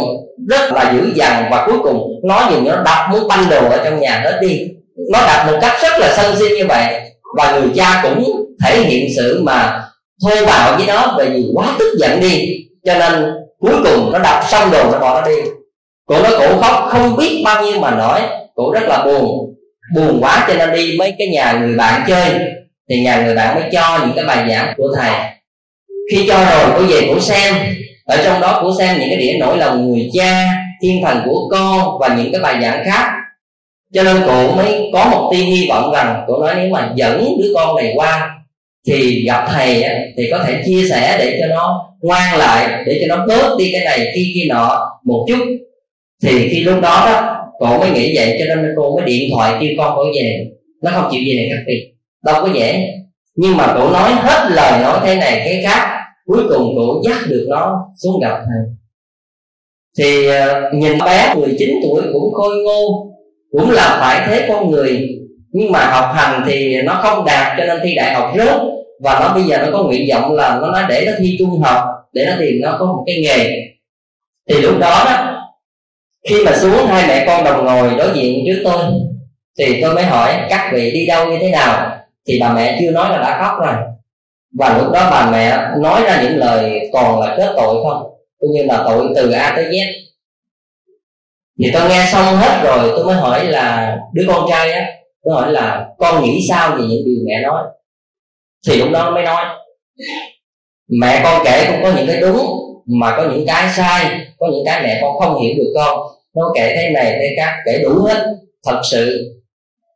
rất là dữ dằn, và cuối cùng nó nhìn nó đập muốn banh đồ ở trong nhà nó đi. Nó đập một cách rất là sân si như vậy, và người cha cũng thể hiện sự mà thô bạo với nó, bởi vì quá tức giận đi. Cho nên cuối cùng nó đập xong đồ nó bỏ nó đi. Cổ nói cổ khóc không biết bao nhiêu mà nổi, cổ rất là buồn, buồn quá cho nên đi mấy cái nhà người bạn chơi. Thì nhà người bạn mới cho những cái bài giảng của thầy. Khi cho rồi cô về cổ xem, ở trong đó cổ xem những cái đĩa nổi lòng người cha, thiên thần của con và những cái bài giảng khác. Cho nên cổ mới có một tia hy vọng rằng, cổ nói nếu mà dẫn đứa con này qua thì gặp thầy thì có thể chia sẻ để cho nó ngoan lại, để cho nó bớt đi cái này kia kia nọ một chút. Thì khi lúc đó đó cổ mới nghĩ vậy, cho nên cô mới điện thoại kêu con cổ về. Nó không chịu về này các vị, đâu có dễ. Nhưng mà cổ nói hết lời nói thế này thế khác, cuối cùng cổ dắt được nó xuống gặp thầy. Thì nhìn bé mười chín tuổi cũng khôi ngô, cũng là phải thế con người, nhưng mà học hành thì nó không đạt, cho nên thi đại học rớt. Và nó bây giờ nó có nguyện vọng là nó nói để nó thi trung học, để nó tìm nó có một cái nghề. Thì lúc đó đó, khi mà xuống hai mẹ con đồng ngồi đối diện trước tôi, thì tôi mới hỏi các vị đi đâu như thế nào. Thì bà mẹ chưa nói là đã khóc rồi. Và lúc đó bà mẹ nói ra những lời còn là kết tội không, cũng như là tội từ A tới Z. Thì tôi nghe xong hết rồi tôi mới hỏi là đứa con trai á, tôi hỏi là con nghĩ sao về những điều mẹ nói. Thì lúc đó nó mới nói mẹ con kể cũng có những cái đúng mà có những cái sai, có những cái mẹ con không hiểu được con. Nó kể thế này thế khác, kể đủ hết. Thật sự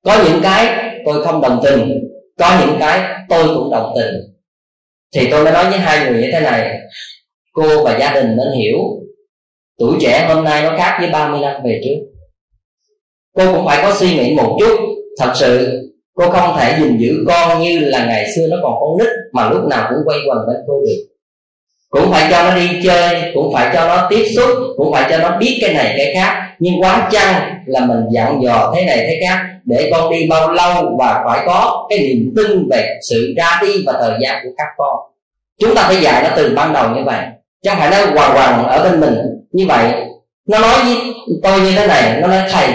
có những cái tôi không đồng tình, có những cái tôi cũng đồng tình. Thì tôi mới nói với hai người như thế này, cô và gia đình nên hiểu tuổi trẻ hôm nay nó khác với ba mươi năm về trước. Cô cũng phải có suy nghĩ một chút. Thật sự cô không thể gìn giữ con như là ngày xưa nó còn con nít mà lúc nào cũng quay quần bên cô được. Cũng phải cho nó đi chơi, cũng phải cho nó tiếp xúc, cũng phải cho nó biết cái này cái khác. Nhưng quá chăng là mình dặn dò thế này thế khác để con đi bao lâu, và phải có cái niềm tin về sự ra đi và thời gian của các con. Chúng ta phải dạy nó từ ban đầu như vậy, chẳng phải nó hoàng hoàng ở bên mình như vậy. Nó nói với tôi như thế này, nó nói thầy,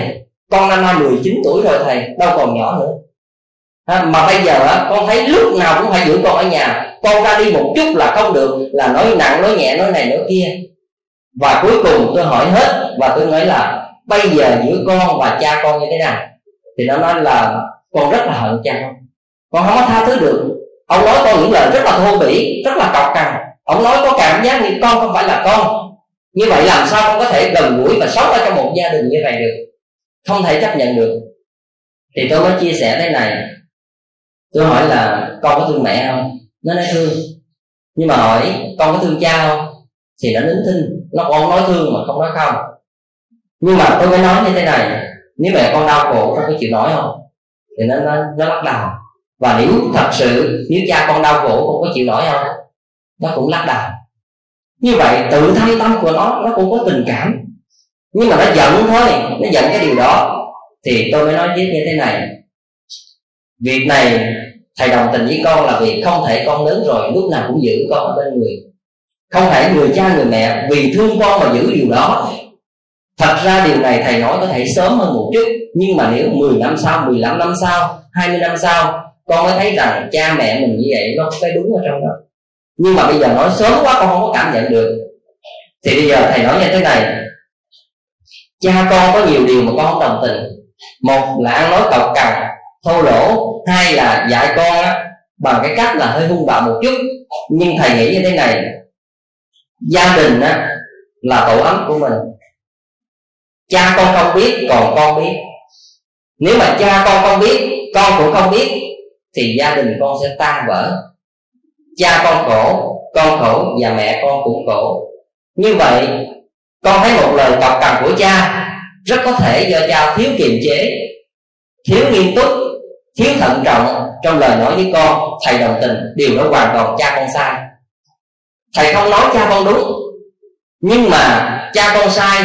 con năm nay mười chín tuổi rồi thầy, đâu còn nhỏ nữa. À, mà bây giờ á, con thấy lúc nào cũng phải giữ con ở nhà, con ra đi một chút là không được, là nói nặng nói nhẹ nói này nói kia. Và cuối cùng tôi hỏi hết và tôi nói là bây giờ giữa con và cha con như thế nào, thì nó nói là con rất là hận cha con, con không có tha thứ được. Ông nói con những lời rất là thô bỉ, rất là cọc cằn. Ông nói có cảm giác như con không phải là con. Như vậy làm sao con có thể gần gũi và sống ở trong một gia đình như vậy được, không thể chấp nhận được. Thì tôi mới chia sẻ thế này. Tôi hỏi là con có thương mẹ không? Nó nói thương. Nhưng mà hỏi con có thương cha không? Thì nó nín thinh. Nó còn nói thương mà không nói không. Nhưng mà tôi mới nói như thế này, nếu mẹ con đau khổ con có chịu nói không? Thì nó nó, nó lắc đầu. Và nếu thật sự nếu cha con đau khổ con có chịu nổi không? Nó cũng lắc đầu. Như vậy tự thay tâm của nó, nó cũng có tình cảm, nhưng mà nó giận thôi, nó giận cái điều đó. Thì tôi mới nói tiếp như thế này, việc này thầy đồng tình với con là việc không thể con lớn rồi lúc nào cũng giữ con ở bên người. Không thể người cha người mẹ vì thương con mà giữ điều đó. Thật ra điều này thầy nói có thể sớm hơn một chút, nhưng mà nếu mười năm sau, mười lăm năm sau, hai mươi năm sau con mới thấy rằng cha mẹ mình như vậy nó phải đúng ở trong đó. Nhưng mà bây giờ nói sớm quá con không có cảm nhận được. Thì bây giờ thầy nói như thế này, cha con có nhiều điều mà con không đồng tình. Một là ăn nói cọc cằn, thô lỗ. Hai là dạy con á, bằng cái cách là hơi hung bạo một chút. Nhưng thầy nghĩ như thế này, gia đình á, là tổ ấm của mình. Cha con không biết, còn con biết. Nếu mà cha con không biết, con cũng không biết, thì gia đình con sẽ tan vỡ. Cha con khổ, con khổ và mẹ con cũng khổ. Như vậy con thấy một lời cọc cằn của cha rất có thể do cha thiếu kiềm chế, thiếu nghiêm túc, thiếu thận trọng trong lời nói với con. Thầy đồng tình điều đó hoàn toàn cha con sai. Thầy không nói cha con đúng, nhưng mà cha con sai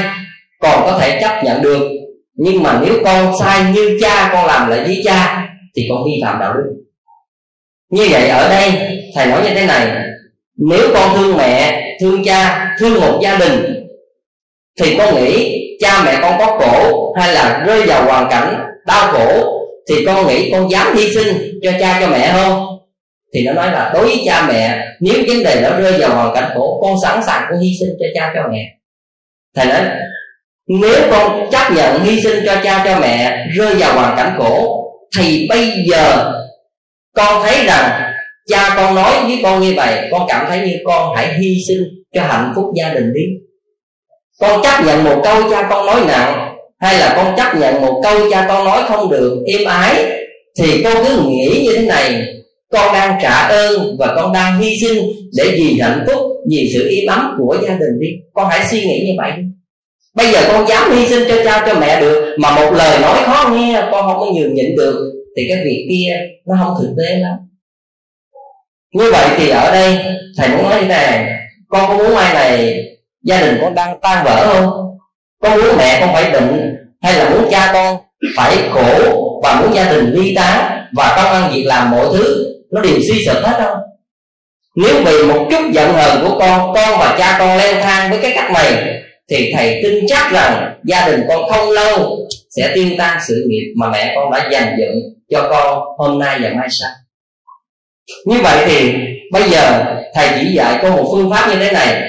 còn có thể chấp nhận được. Nhưng mà nếu con sai như cha, con làm lại với cha thì con vi phạm đạo đức. Như vậy ở đây thầy nói như thế này, nếu con thương mẹ, thương cha, thương một gia đình, thì con nghĩ cha mẹ con có khổ hay là rơi vào hoàn cảnh đau khổ, thì con nghĩ con dám hy sinh cho cha cho mẹ không? Thì nó nói là đối với cha mẹ, nếu vấn đề nó rơi vào hoàn cảnh khổ, con sẵn sàng con hy sinh cho cha cho mẹ. Thầy nói nếu con chấp nhận hy sinh cho cha cho mẹ rơi vào hoàn cảnh khổ, thì bây giờ con thấy rằng cha con nói với con như vậy, con cảm thấy như con hãy hy sinh cho hạnh phúc gia đình đi. Con chấp nhận một câu cha con nói nặng, hay là con chấp nhận một câu cha con nói không được êm ái, thì con cứ nghĩ như thế này, con đang trả ơn và con đang hy sinh để vì hạnh phúc, vì sự im ấm của gia đình đi. Con hãy suy nghĩ như vậy đi. Bây giờ con dám hy sinh cho cha cho mẹ được, mà một lời nói khó nghe con không có nhường nhịn được, thì cái việc kia nó không thực tế lắm. Như vậy thì ở đây thầy muốn nói thế này, con có muốn mai này gia đình con đang tan vỡ không? Con muốn mẹ con phải bệnh, hay là muốn cha con phải khổ, và muốn gia đình ly tán, và công ăn việc làm mọi thứ nó đều suy sụp hết không? Nếu vì một chút giận hờn của con, con và cha con leo thang với cái cách này, thì thầy tin chắc rằng gia đình con không lâu sẽ tiêu tan sự nghiệp mà mẹ con đã dành dụm cho con hôm nay và mai sau. Như vậy thì bây giờ thầy chỉ dạy con một phương pháp như thế này,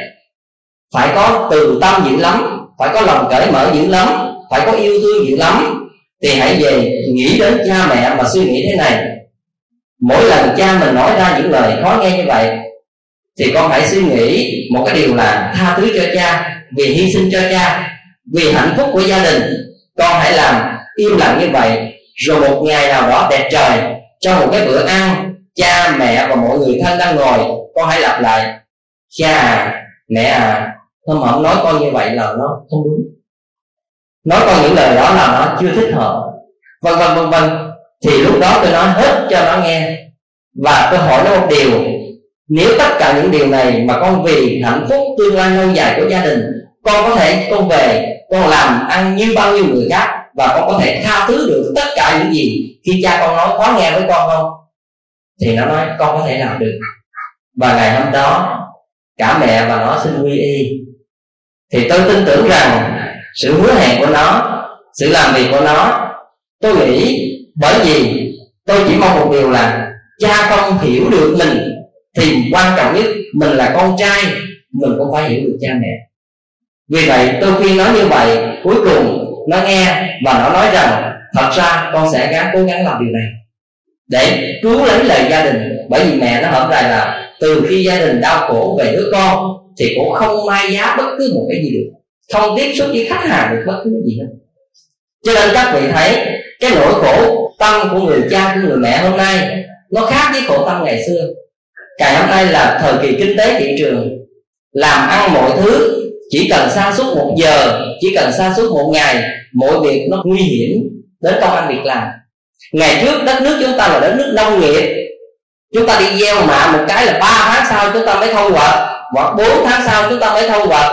phải có từ tâm dữ lắm, phải có lòng cởi mở dữ lắm, phải có yêu thương dữ lắm. Thì hãy về nghĩ đến cha mẹ mà suy nghĩ thế này, mỗi lần cha mình nói ra những lời khó nghe như vậy, thì con hãy suy nghĩ một cái điều là tha thứ cho cha, vì hy sinh cho cha, vì hạnh phúc của gia đình. Con hãy làm im lặng như vậy, rồi một ngày nào đó đẹp trời, trong một cái bữa ăn cha mẹ và mọi người thân đang ngồi, con hãy lặp lại: cha à, Mẹ à, hôm ông nói con như vậy là nó không đúng, nói con những lời đó là nó chưa thích hợp, vân vân vân vân. Thì lúc đó tôi nói hết cho nó nghe, và tôi hỏi nó một điều: nếu tất cả những điều này mà con vì hạnh phúc tương lai lâu dài của gia đình, con có thể con về con làm ăn như bao nhiêu người khác, và con có thể tha thứ được tất cả những gì khi cha con nói khó nghe với con không? Thì nó nói con có thể làm được. Và ngày hôm đó cả mẹ và nó xin quy y. Thì tôi tin tưởng rằng sự hứa hẹn của nó, sự làm việc của nó, tôi nghĩ, bởi vì tôi chỉ mong một điều là cha con hiểu được mình. Thì quan trọng nhất, mình là con trai, mình cũng phải hiểu được cha mẹ. Vì vậy tôi khuyên nó như vậy. Cuối cùng nó nghe và nó nói rằng thật ra con sẽ gắng cố gắng làm điều này để cứu lấy lời gia đình. Bởi vì mẹ nó hỏi rằng là từ khi gia đình đau khổ về đứa con thì cũng không mai giá bất cứ một cái gì được, không tiếp xúc với khách hàng được bất cứ cái gì hết. Cho nên các vị thấy cái nỗi khổ tâm của người cha, của người mẹ hôm nay nó khác với khổ tâm ngày xưa. Ngày hôm nay là thời kỳ kinh tế thị trường, làm ăn mọi thứ chỉ cần sa sút một giờ, chỉ cần sa sút một ngày, mọi việc nó nguy hiểm đến công ăn việc làm. Ngày trước đất nước chúng ta là đất nước nông nghiệp, chúng ta đi gieo mạ một cái là ba tháng sau chúng ta mới thu hoạch, hoặc bốn tháng sau chúng ta mới thu hoạch.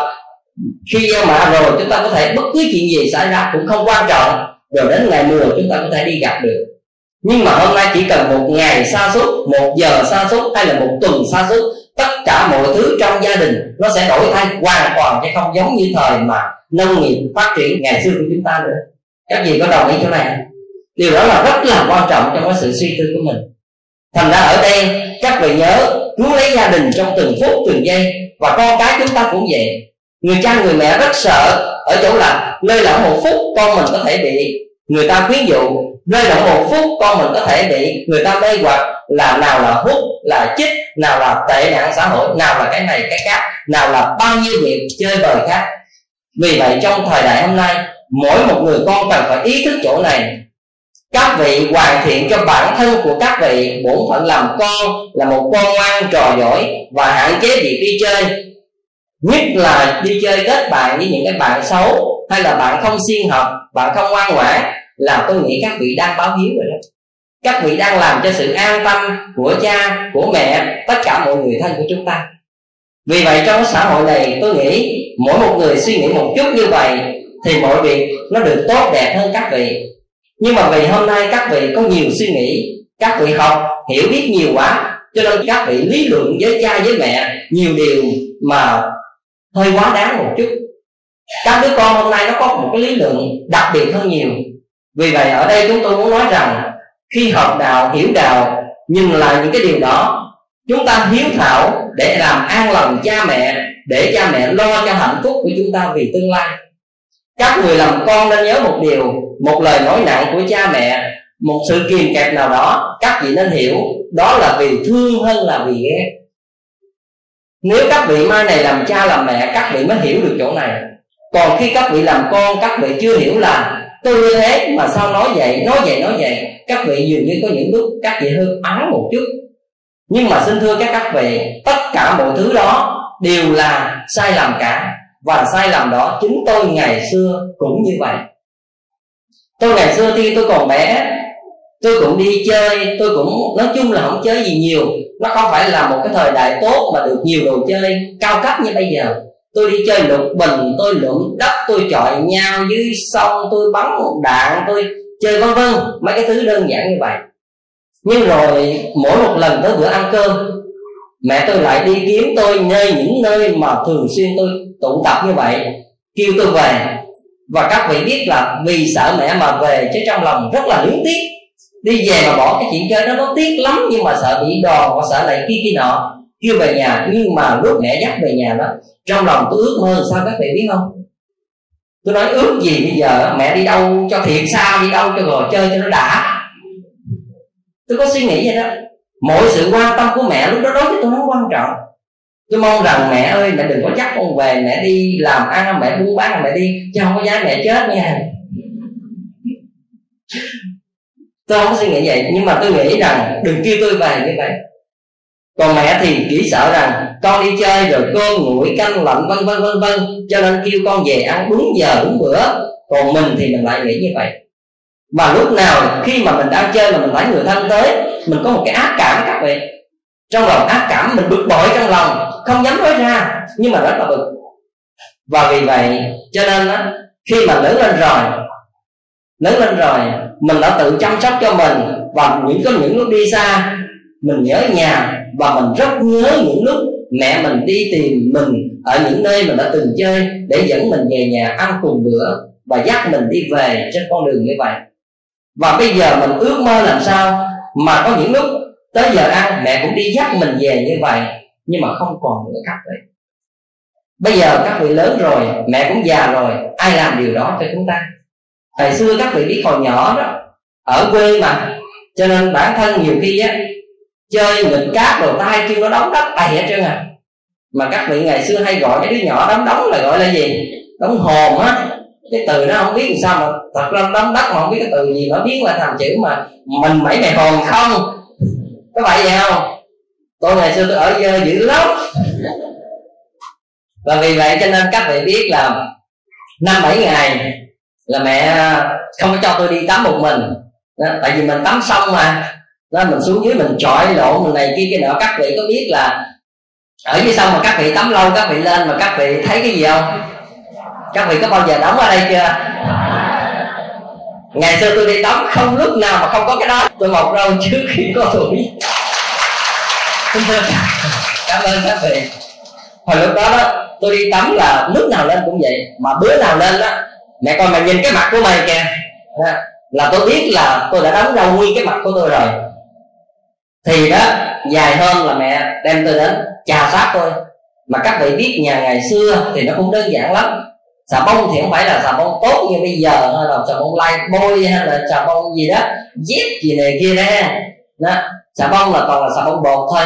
Khi gieo mạ rồi chúng ta có thể bất cứ chuyện gì xảy ra cũng không quan trọng, rồi đến ngày mùa chúng ta có thể đi gặp được. Nhưng mà hôm nay chỉ cần một ngày sa sút, một giờ sa sút hay là một tuần sa sút, tất cả mọi thứ trong gia đình nó sẽ đổi thay hoàn toàn, chứ không giống như thời mà nông nghiệp phát triển ngày xưa của chúng ta nữa. Các vị có đồng ý chỗ này? Điều đó là rất là quan trọng trong cái sự suy tư của mình. Thành ra ở đây các vị nhớ, cứu lấy gia đình trong từng phút từng giây, và con cái chúng ta cũng vậy. Người cha người mẹ rất sợ ở chỗ là lơi lỏng một phút con mình có thể bị người ta khuyến dụ, lơi lỏng một phút con mình có thể bị người ta mê hoặc, là nào là hút, là chích, nào là tệ nạn xã hội, nào là cái này cái khác, nào là bao nhiêu việc chơi bời khác. Vì vậy trong thời đại hôm nay, mỗi một người con cần phải ý thức chỗ này. Các vị hoàn thiện cho bản thân của các vị bổn phận làm con, là một con ngoan trò giỏi, và hạn chế việc đi chơi, nhất là đi chơi kết bạn với những cái bạn xấu, hay là bạn không siêng học, bạn không ngoan ngoãn, là tôi nghĩ các vị đang báo hiếu rồi đó. Các vị đang làm cho sự an tâm của cha, của mẹ, tất cả mọi người thân của chúng ta. Vì vậy trong xã hội này, tôi nghĩ mỗi một người suy nghĩ một chút như vậy thì mọi việc nó được tốt đẹp hơn các vị. Nhưng mà vì hôm nay các vị có nhiều suy nghĩ, các vị học, hiểu biết nhiều quá, cho nên các vị lý luận với cha với mẹ nhiều điều mà hơi quá đáng một chút. Các đứa con hôm nay nó có một cái lý luận đặc biệt hơn nhiều. Vì vậy ở đây chúng tôi muốn nói rằng khi học đạo, hiểu đạo, nhìn lại những cái điều đó, chúng ta hiếu thảo để làm an lòng cha mẹ, để cha mẹ lo cho hạnh phúc của chúng ta vì tương lai. Các người làm con nên nhớ một điều: một lời nói nặng của cha mẹ, một sự kìm kẹp nào đó, các vị nên hiểu đó là vì thương hơn là vì ghét. Nếu các vị mai này làm cha làm mẹ, các vị mới hiểu được chỗ này. Còn khi các vị làm con, các vị chưa hiểu là tôi như thế mà sao nói vậy, nói vậy, nói vậy. Các vị dường như có những lúc các vị hơi ắng một chút. Nhưng mà xin thưa các các vị, tất cả mọi thứ đó đều là sai lầm cả. Và sai lầm đó chính tôi ngày xưa cũng như vậy. Tôi ngày xưa khi tôi còn bé, tôi cũng đi chơi, tôi cũng nói chung là không chơi gì nhiều. Nó không phải là một cái thời đại tốt mà được nhiều đồ chơi cao cấp như bây giờ. Tôi đi chơi lục bình, tôi lượm đất, tôi chọi nhau dưới sông, tôi bắn đạn, tôi chơi vân vân, mấy cái thứ đơn giản như vậy. Nhưng rồi mỗi một lần tới bữa ăn cơm, mẹ tôi lại đi kiếm tôi nơi những nơi mà thường xuyên tôi tụ tập như vậy, kêu tôi về. Và các vị biết là vì sợ mẹ mà về, chứ trong lòng rất là luyến tiếc. Đi về mà bỏ cái chuyện chơi đó nó tiếc lắm, nhưng mà sợ bị đòn và sợ lại kia kia nọ, kêu về nhà. Nhưng mà lúc mẹ dắt về nhà đó, trong lòng tôi ước mơ sao các vị biết không? Tôi nói ước gì bây giờ, mẹ đi đâu cho thiệt sao, đi đâu cho ngồi chơi cho nó đã. Tôi có suy nghĩ vậy đó. Mọi sự quan tâm của mẹ lúc đó đối với tôi nó quan trọng. Tôi mong rằng mẹ ơi, mẹ đừng có dắt con về, mẹ đi làm ăn, mẹ buôn bán, mẹ đi, chứ không có giá mẹ chết nha. Tôi không có suy nghĩ vậy, nhưng mà tôi nghĩ rằng đừng kêu tôi về như vậy. Còn mẹ thì chỉ sợ rằng con đi chơi rồi cơm nguội canh lạnh vân vân vân vân, cho nên kêu con về ăn đúng giờ đúng bữa. Còn mình thì mình lại nghĩ như vậy. Mà lúc nào khi mà mình đang chơi mà mình lấy người thân tới, mình có một cái ác cảm các vị, trong lòng ác cảm, mình bực bội trong lòng, không dám nói ra nhưng mà rất là bực. Và vì vậy cho nên á, khi mà lớn lên rồi, lớn lên rồi mình đã tự chăm sóc cho mình, và những có những lúc đi xa mình nhớ nhà, và mình rất nhớ những lúc mẹ mình đi tìm mình ở những nơi mình đã từng chơi để dẫn mình về nhà ăn cùng bữa và dắt mình đi về trên con đường như vậy. Và bây giờ mình ước mơ làm sao mà có những lúc tới giờ ăn mẹ cũng đi dắt mình về như vậy, nhưng mà không còn nữa các vị. Bây giờ các vị lớn rồi, mẹ cũng già rồi, ai làm điều đó cho chúng ta? Thời xưa các vị biết còn nhỏ đó, ở quê mà, cho nên bản thân nhiều khi á chơi nghịch cát rồi tay kêu nó đóng đất đầy hết trơn à. Mà các vị ngày xưa hay gọi cái đứa nhỏ đóng đóng là gọi là gì? Đóng hồn á. Cái từ đó không biết làm sao mà thật ra đóng đất mà không biết cái từ gì nó biến lại thành chữ mà mình mẩy mày hồn không. Có phải vậy không? Tôi ngày xưa tôi ở dơ dữ lắm. Và vì vậy cho nên các vị biết là năm bảy ngày là mẹ không có cho tôi đi tắm một mình đó, tại vì mình tắm xong mà đó, mình xuống dưới mình chọi lộn mình này kia kia nọ. Các vị có biết là ở dưới sông mà các vị tắm lâu, các vị lên mà các vị thấy cái gì không? Các vị có bao giờ đóng ở đây chưa? Ngày xưa tôi đi tắm không lúc nào mà không có cái đó. Tôi mọc râu trước khi có tuổi. Cảm ơn các vị. Hồi lúc đó đó tôi đi tắm là lúc nào lên cũng vậy, mà bữa nào lên đó mẹ coi mày nhìn cái mặt của mày kìa, là tôi biết là tôi đã đóng râu nguyên cái mặt của tôi rồi. Thì đó dài hơn là mẹ đem tôi đến chà sát tôi. Mà các vị biết nhà ngày xưa thì nó cũng đơn giản lắm. Xà bông thì không phải là xà bông tốt như bây giờ, hay là xà bông lai bôi hay là xà bông gì đó dép gì này kia ra đó. Xà bông là toàn là xà bông bột thôi.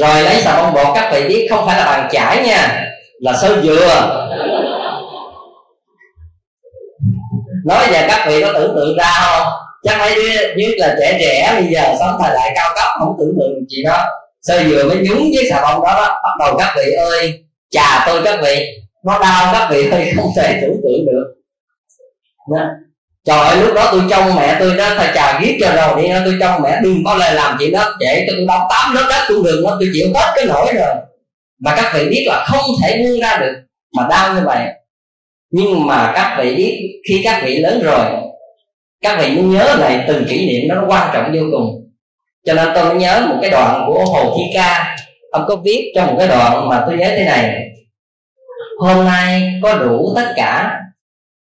Rồi lấy xà bông bột các vị biết không phải là bàn chải nha, là sơ dừa. Nói giờ các vị có tưởng tượng ra không? Chắc mấy đứa nhất là trẻ trẻ bây giờ sống thời đại cao cấp không tưởng tượng gì đó. Sơ dừa mới nhúng với xà bông đó đó, bắt đầu các vị ơi, chà tôi các vị, nó đau các vị ơi, không thể tưởng tượng được đó. Trời ơi lúc đó tôi trông mẹ tôi đó, thầy chà giết cho rồi đi đó, tôi trông mẹ đừng có lời làm chuyện đó, để tôi đóng tám lớp đất cũng được, nó tôi chịu hết cái nỗi rồi. Mà các vị biết là không thể buông ra được, mà đau như vậy. Nhưng mà các vị biết khi các vị lớn rồi, các vị mới nhớ lại từng kỷ niệm đó, nó quan trọng vô cùng. Cho nên tôi mới nhớ một cái đoạn của Hồ Thi Ca, ông có viết trong một cái đoạn mà tôi nhớ thế này: hôm nay có đủ tất cả,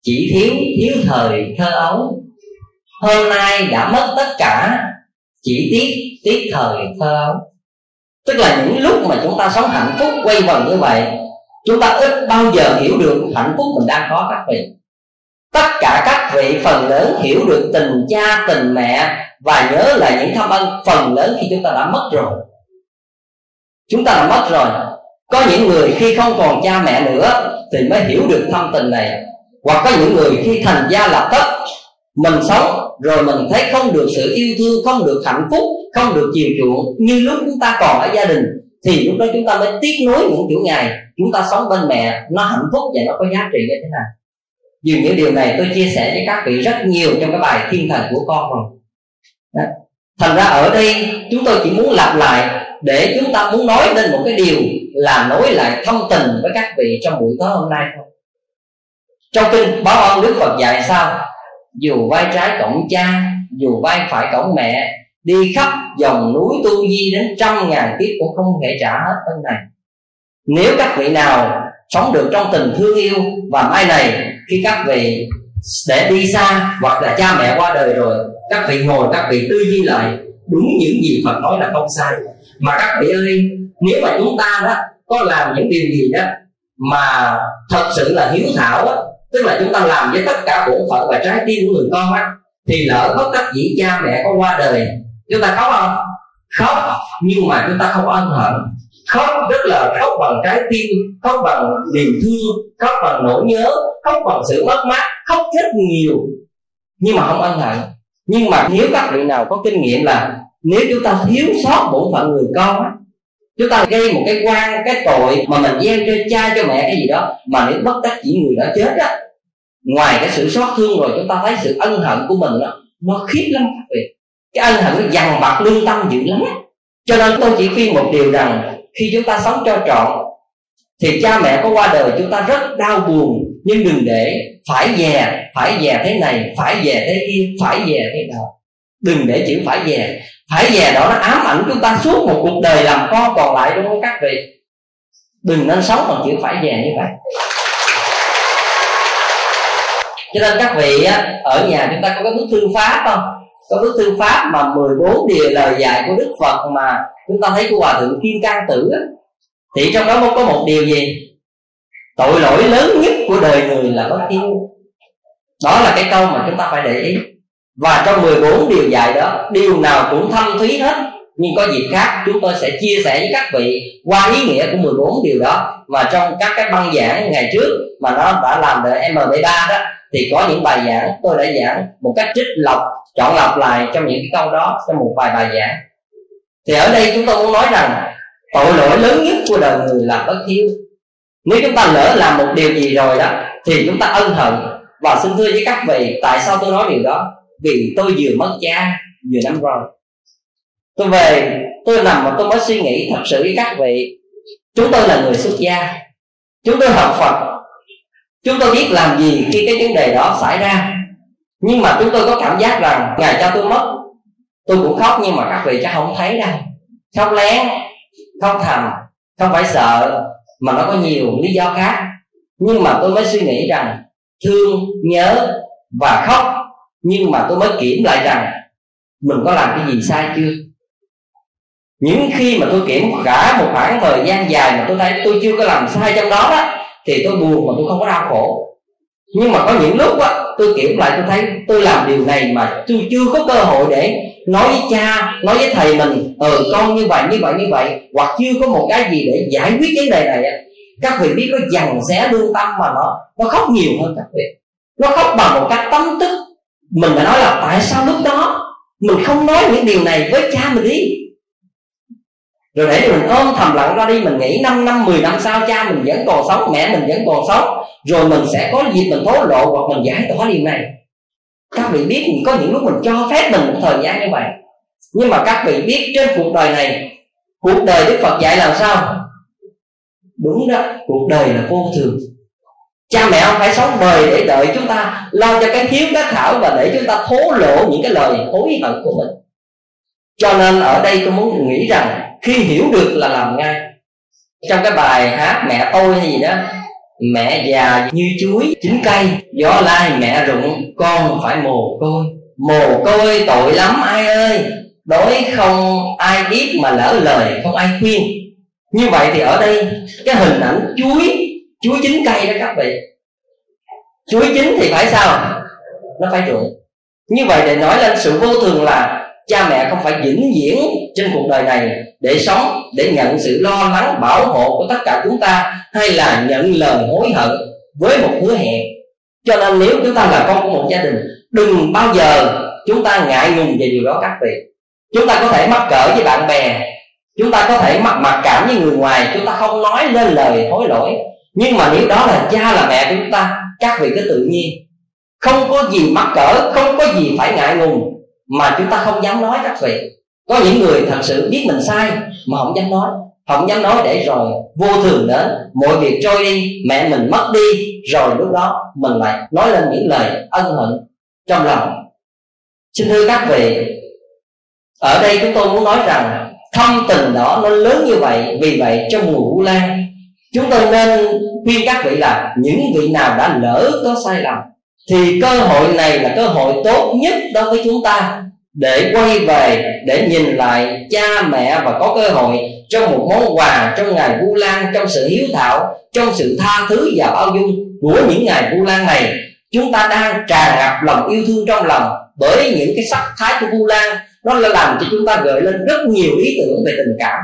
chỉ thiếu thiếu thời thơ ấu. Hôm nay đã mất tất cả, chỉ tiếc tiếc thời thơ ấu. Tức là những lúc mà chúng ta sống hạnh phúc quay vòng như vậy, chúng ta ít bao giờ hiểu được hạnh phúc mình đang có các vị. Tất cả các vị phần lớn hiểu được tình cha tình mẹ, và nhớ lại những thâm ân phần lớn khi chúng ta đã mất rồi. Chúng ta đã mất rồi. Có những người khi không còn cha mẹ nữa thì mới hiểu được thâm tình này. Hoặc có những người khi thành gia lập thất, mình sống rồi mình thấy không được sự yêu thương, không được hạnh phúc, không được chiều chuộng như lúc chúng ta còn ở gia đình, thì lúc đó chúng ta mới tiếc nuối những kiểu ngày chúng ta sống bên mẹ, nó hạnh phúc và nó có giá trị như thế nào. Dường như điều này tôi chia sẻ với các vị rất nhiều trong cái bài Thiên Thần Của Con rồi đó. Thành ra ở đây chúng tôi chỉ muốn lặp lại để chúng ta muốn nói lên một cái điều là nối lại thông tình với các vị trong buổi tối hôm nay thôi. Trong kinh Báo Ân, Đức Phật dạy sao? Dù vai trái cõng cha, dù vai phải cõng mẹ, đi khắp dòng núi tu di đến trăm ngàn kiếp cũng không thể trả hết ơn này. Nếu các vị nào sống được trong tình thương yêu, và mai này khi các vị để đi xa hoặc là cha mẹ qua đời rồi, các vị ngồi các vị tư duy lại đúng những gì Phật nói là không sai. Mà các vị ơi, nếu mà chúng ta đó có làm những điều gì đó mà thật sự là hiếu thảo đó, tức là chúng ta làm với tất cả bổn phận và trái tim của người con á, thì lỡ bất đắc dĩ cha mẹ có qua đời, chúng ta khóc không? Khóc, nhưng mà chúng ta không ân hận. Khóc rất là khóc bằng trái tim, khóc bằng niềm thương, khóc bằng nỗi nhớ, khóc bằng sự mất mát, khóc rất nhiều nhưng mà không ân hận. Nhưng mà nếu các vị nào có kinh nghiệm là nếu chúng ta thiếu sót bổn phận người con á, chúng ta gây một cái quan, cái tội mà mình gieo cho cha cho mẹ cái gì đó, mà nếu bất đắc chỉ người đó chết á, ngoài cái sự xót thương rồi chúng ta thấy sự ân hận của mình đó, nó khiếp lắm các vị. Cái ân hận nó dằn vặt lương tâm dữ lắm. Cho nên tôi chỉ khuyên một điều rằng khi chúng ta sống cho trọn thì cha mẹ có qua đời chúng ta rất đau buồn, nhưng đừng để phải về, phải về thế này, phải về thế kia, phải về thế nào. Đừng để chữ phải về, phải về đó nó ám ảnh chúng ta suốt một cuộc đời làm con còn lại, đúng không các vị? Đừng nên sống bằng chữ phải về như vậy. Cho nên các vị á, ở nhà chúng ta có cái bức thư pháp không? Có bức thư pháp mà mười bốn điều lời dạy của Đức Phật mà chúng ta thấy của Hòa Thượng Kim Cang Tử á, thì trong đó có một điều gì? Tội lỗi lớn nhất của đời người là bất hiếu. Đó là cái câu mà chúng ta phải để ý. Và trong mười bốn điều dạy đó, điều nào cũng thâm thúy hết. Nhưng có dịp khác chúng tôi sẽ chia sẻ với các vị qua ý nghĩa của mười bốn điều đó. Và trong các cái băng giảng ngày trước mà nó đã làm về em pê ba đó, thì có những bài giảng tôi đã giảng một cách trích lọc, chọn lọc lại trong những cái câu đó trong một vài bài giảng. Thì ở đây chúng tôi muốn nói rằng tội lỗi lớn nhất của đời người là bất hiếu. Nếu chúng ta lỡ làm một điều gì rồi đó thì chúng ta ân hận. Và xin thưa với các vị, tại sao tôi nói điều đó? Vì tôi vừa mất cha vừa năm rồi. Tôi về, tôi nằm và tôi mới suy nghĩ thật sự với các vị. Chúng tôi là người xuất gia, chúng tôi học Phật, chúng tôi biết làm gì khi cái vấn đề đó xảy ra. Nhưng mà chúng tôi có cảm giác rằng ngày cha tôi mất, tôi cũng khóc, nhưng mà các vị chắc không thấy đâu. Khóc lén, khóc thầm, không phải sợ, mà nó có nhiều lý do khác. Nhưng mà tôi mới suy nghĩ rằng thương, nhớ và khóc. Nhưng mà tôi mới kiểm lại rằng mình có làm cái gì sai chưa. Những khi mà tôi kiểm cả một khoảng thời gian dài mà tôi thấy tôi chưa có làm sai trong đó, đó thì tôi buồn mà tôi không có đau khổ. Nhưng mà có những lúc đó, tôi kiểm lại tôi thấy tôi làm điều này mà tôi chưa có cơ hội để nói với cha, nói với thầy mình, ừ con như vậy, như vậy, như vậy, hoặc chưa có một cái gì để giải quyết vấn đề này. Các vị biết có dằn xé lương tâm mà nó nó khóc nhiều hơn các vị. Nó khóc bằng một cách tấm tức. Mình phải nói là tại sao lúc đó mình không nói những điều này với cha mình đi, rồi để mình ôm thầm lặng ra đi. Mình nghĩ năm năm, mười năm sau cha mình vẫn còn sống, mẹ mình vẫn còn sống, rồi mình sẽ có dịp mình thổ lộ hoặc mình giải tỏa điều này. Các vị biết mình có những lúc mình cho phép mình một thời gian như vậy. Nhưng mà các vị biết trên cuộc đời này, cuộc đời Đức Phật dạy làm sao? Đúng đó, cuộc đời là vô thường. Cha mẹ không phải sống đời để đợi chúng ta lo cho cái thiếu cái thảo và để chúng ta thố lộ những cái lời hối hận của mình. Cho nên ở đây tôi muốn nghĩ rằng khi hiểu được là làm ngay. Trong cái bài hát Mẹ Tôi hay gì đó, mẹ già như chuối chín cây, gió lai mẹ rụng con phải mồ côi. Mồ côi tội lắm ai ơi, đói không ai biết mà lỡ lời không ai khuyên. Như vậy thì ở đây cái hình ảnh chuối, chuối chín cây đó các vị. Chuối chín thì phải sao? Nó phải rụng. Như vậy để nói lên sự vô thường là cha mẹ không phải vĩnh viễn trên cuộc đời này để sống, để nhận sự lo lắng bảo hộ của tất cả chúng ta, hay là nhận lời hối hận với một hứa hẹn. Cho nên nếu chúng ta là con của một gia đình, đừng bao giờ chúng ta ngại ngùng về điều đó các vị. Chúng ta có thể mắc cỡ với bạn bè, chúng ta có thể mặc mặc cảm với người ngoài, chúng ta không nói lên lời hối lỗi. Nhưng mà nếu đó là cha là mẹ của chúng ta, các vị cứ tự nhiên, không có gì mắc cỡ, không có gì phải ngại ngùng mà chúng ta không dám nói các vị. Có những người thật sự biết mình sai mà không dám nói, không dám nói để rồi vô thường đến, mọi việc trôi đi, mẹ mình mất đi, rồi lúc đó mình lại nói lên những lời ân hận trong lòng. Xin thưa các vị, ở đây chúng tôi muốn nói rằng thâm tình đó nó lớn như vậy. Vì vậy trong mùa Vu Lan, chúng tôi nên khuyên các vị là những vị nào đã lỡ có sai lầm thì cơ hội này là cơ hội tốt nhất đối với chúng ta để quay về, để nhìn lại cha mẹ và có cơ hội trong một món quà trong ngày Vu Lan, trong sự hiếu thảo, trong sự tha thứ và bao dung của những ngày Vu Lan này. Chúng ta đang tràn ngập lòng yêu thương trong lòng, bởi những cái sắc thái của Vu Lan nó làm cho chúng ta gợi lên rất nhiều ý tưởng về tình cảm.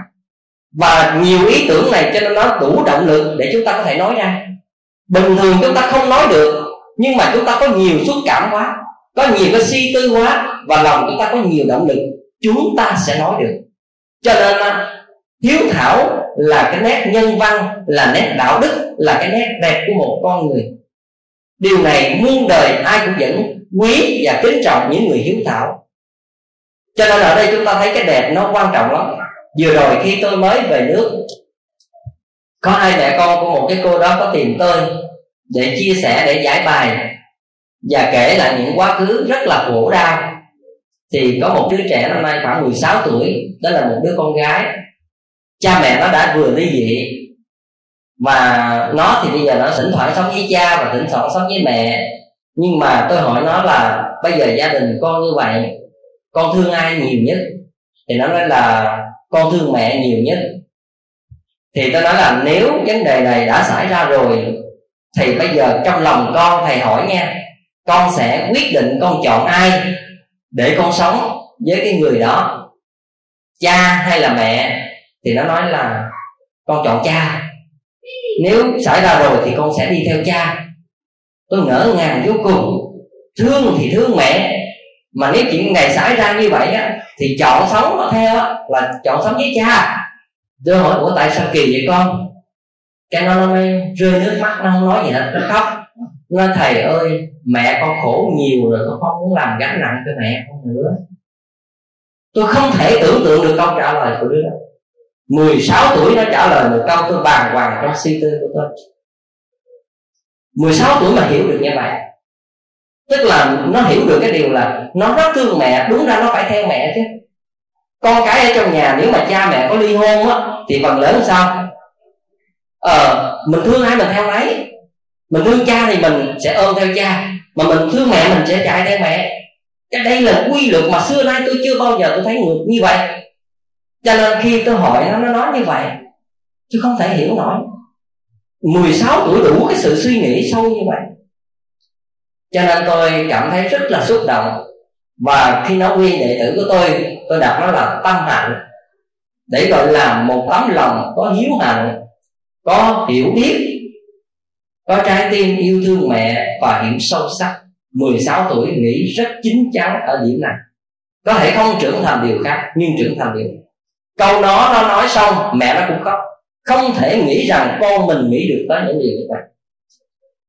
Và nhiều ý tưởng này cho nên nó đủ động lực để chúng ta có thể nói ra. Bình thường chúng ta không nói được, nhưng mà chúng ta có nhiều xúc cảm quá, có nhiều cái suy tư quá, và lòng chúng ta có nhiều động lực chúng ta sẽ nói được. Cho nên hiếu thảo là cái nét nhân văn, là nét đạo đức, là cái nét đẹp của một con người. Điều này muôn đời ai cũng vẫn quý và kính trọng những người hiếu thảo. Cho nên ở đây chúng ta thấy cái đẹp nó quan trọng lắm. Vừa rồi khi tôi mới về nước, có hai mẹ con của một cái cô đó có tìm tôi để chia sẻ, để giải bài và kể lại những quá khứ rất là khổ đau. Thì có một đứa trẻ năm nay khoảng mười sáu tuổi, đó là một đứa con gái. Cha mẹ nó đã vừa ly dị, và nó thì bây giờ nó thỉnh thoảng sống với cha và thỉnh thoảng sống với mẹ. Nhưng mà tôi hỏi nó là bây giờ gia đình con như vậy, con thương ai nhiều nhất? Thì nó nói là con thương mẹ nhiều nhất. Thì tôi nói là nếu vấn đề này đã xảy ra rồi thì bây giờ trong lòng con, thầy hỏi nha, con sẽ quyết định con chọn ai để con sống với cái người đó, cha hay là mẹ? Thì nó nói là con chọn cha. Nếu xảy ra rồi thì con sẽ đi theo cha. Tôi ngỡ ngàng vô cùng. Thương thì thương mẹ, mà nếu chuyện này xảy ra như vậy á, thì chọn sống theo á, là chọn sống với cha. Tôi hỏi ủa tại sao kỳ vậy con? Cái nó mới rơi nước mắt, nó không nói gì hết, nó khóc. Nó nói thầy ơi, mẹ con khổ nhiều rồi, con không muốn làm gánh nặng cho mẹ con nữa. Tôi không thể tưởng tượng được câu trả lời của đứa đó. Mười sáu tuổi nó trả lời một câu tôi bàng hoàng trong suy tư của tôi. Mười sáu tuổi mà hiểu được như vậy, tức là nó hiểu được cái điều là nó rất thương mẹ. Đúng ra nó phải theo mẹ chứ. Con cái ở trong nhà nếu mà cha mẹ có ly hôn á, thì phần lớn sao? Ờ, mình thương ai mình theo lấy. Mình thương cha thì mình sẽ ôm theo cha, mà mình thương mẹ mình sẽ chạy theo mẹ. Cái đây là quy luật mà xưa nay tôi chưa bao giờ tôi thấy ngược như vậy. Cho nên khi tôi hỏi nó, nó nói như vậy chứ không thể hiểu nổi. Mười sáu tuổi đủ cái sự suy nghĩ sâu như vậy. Cho nên tôi cảm thấy rất là xúc động. Và khi nó khuyên đệ tử của tôi, tôi đặt nó là tâm hạnh, để gọi là một tấm lòng có hiếu hạnh, có hiểu biết, có trái tim yêu thương mẹ và hiểu sâu sắc. Mười sáu tuổi nghĩ rất chín chắn ở điểm này. Có thể không trưởng thành điều khác, nhưng trưởng thành điều này. Câu đó nó nói xong mẹ nó cũng khóc. Không thể nghĩ rằng con mình nghĩ được tới những điều như vậy.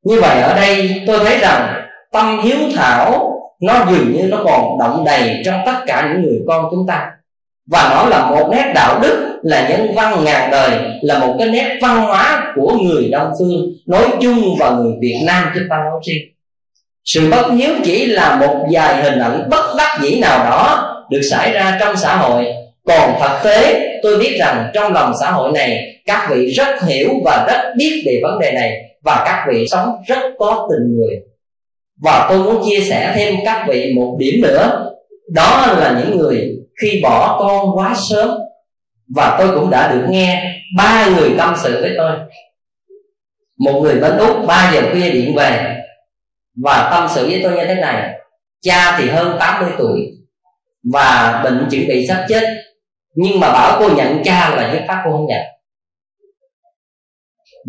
Như vậy ở đây tôi thấy rằng tâm hiếu thảo nó dường như nó còn đọng đầy trong tất cả những người con chúng ta. Và nó là một nét đạo đức, là nhân văn ngàn đời, là một cái nét văn hóa của người Đông Phương nói chung và người Việt Nam chúng ta nói riêng. Sự bất hiếu chỉ là một vài hình ảnh bất đắc dĩ nào đó được xảy ra trong xã hội. Còn thực tế tôi biết rằng trong lòng xã hội này, các vị rất hiểu và rất biết về vấn đề này, và các vị sống rất có tình người. Và tôi muốn chia sẻ thêm các vị một điểm nữa, đó là những người khi bỏ con quá sớm. Và tôi cũng đã được nghe ba người tâm sự với tôi. Một người bên Úc ba giờ khuya điện về và tâm sự với tôi như thế này: cha thì hơn tám mươi tuổi và bệnh chuẩn bị sắp chết, nhưng mà bảo cô nhận cha là nhất pháp cô không nhận.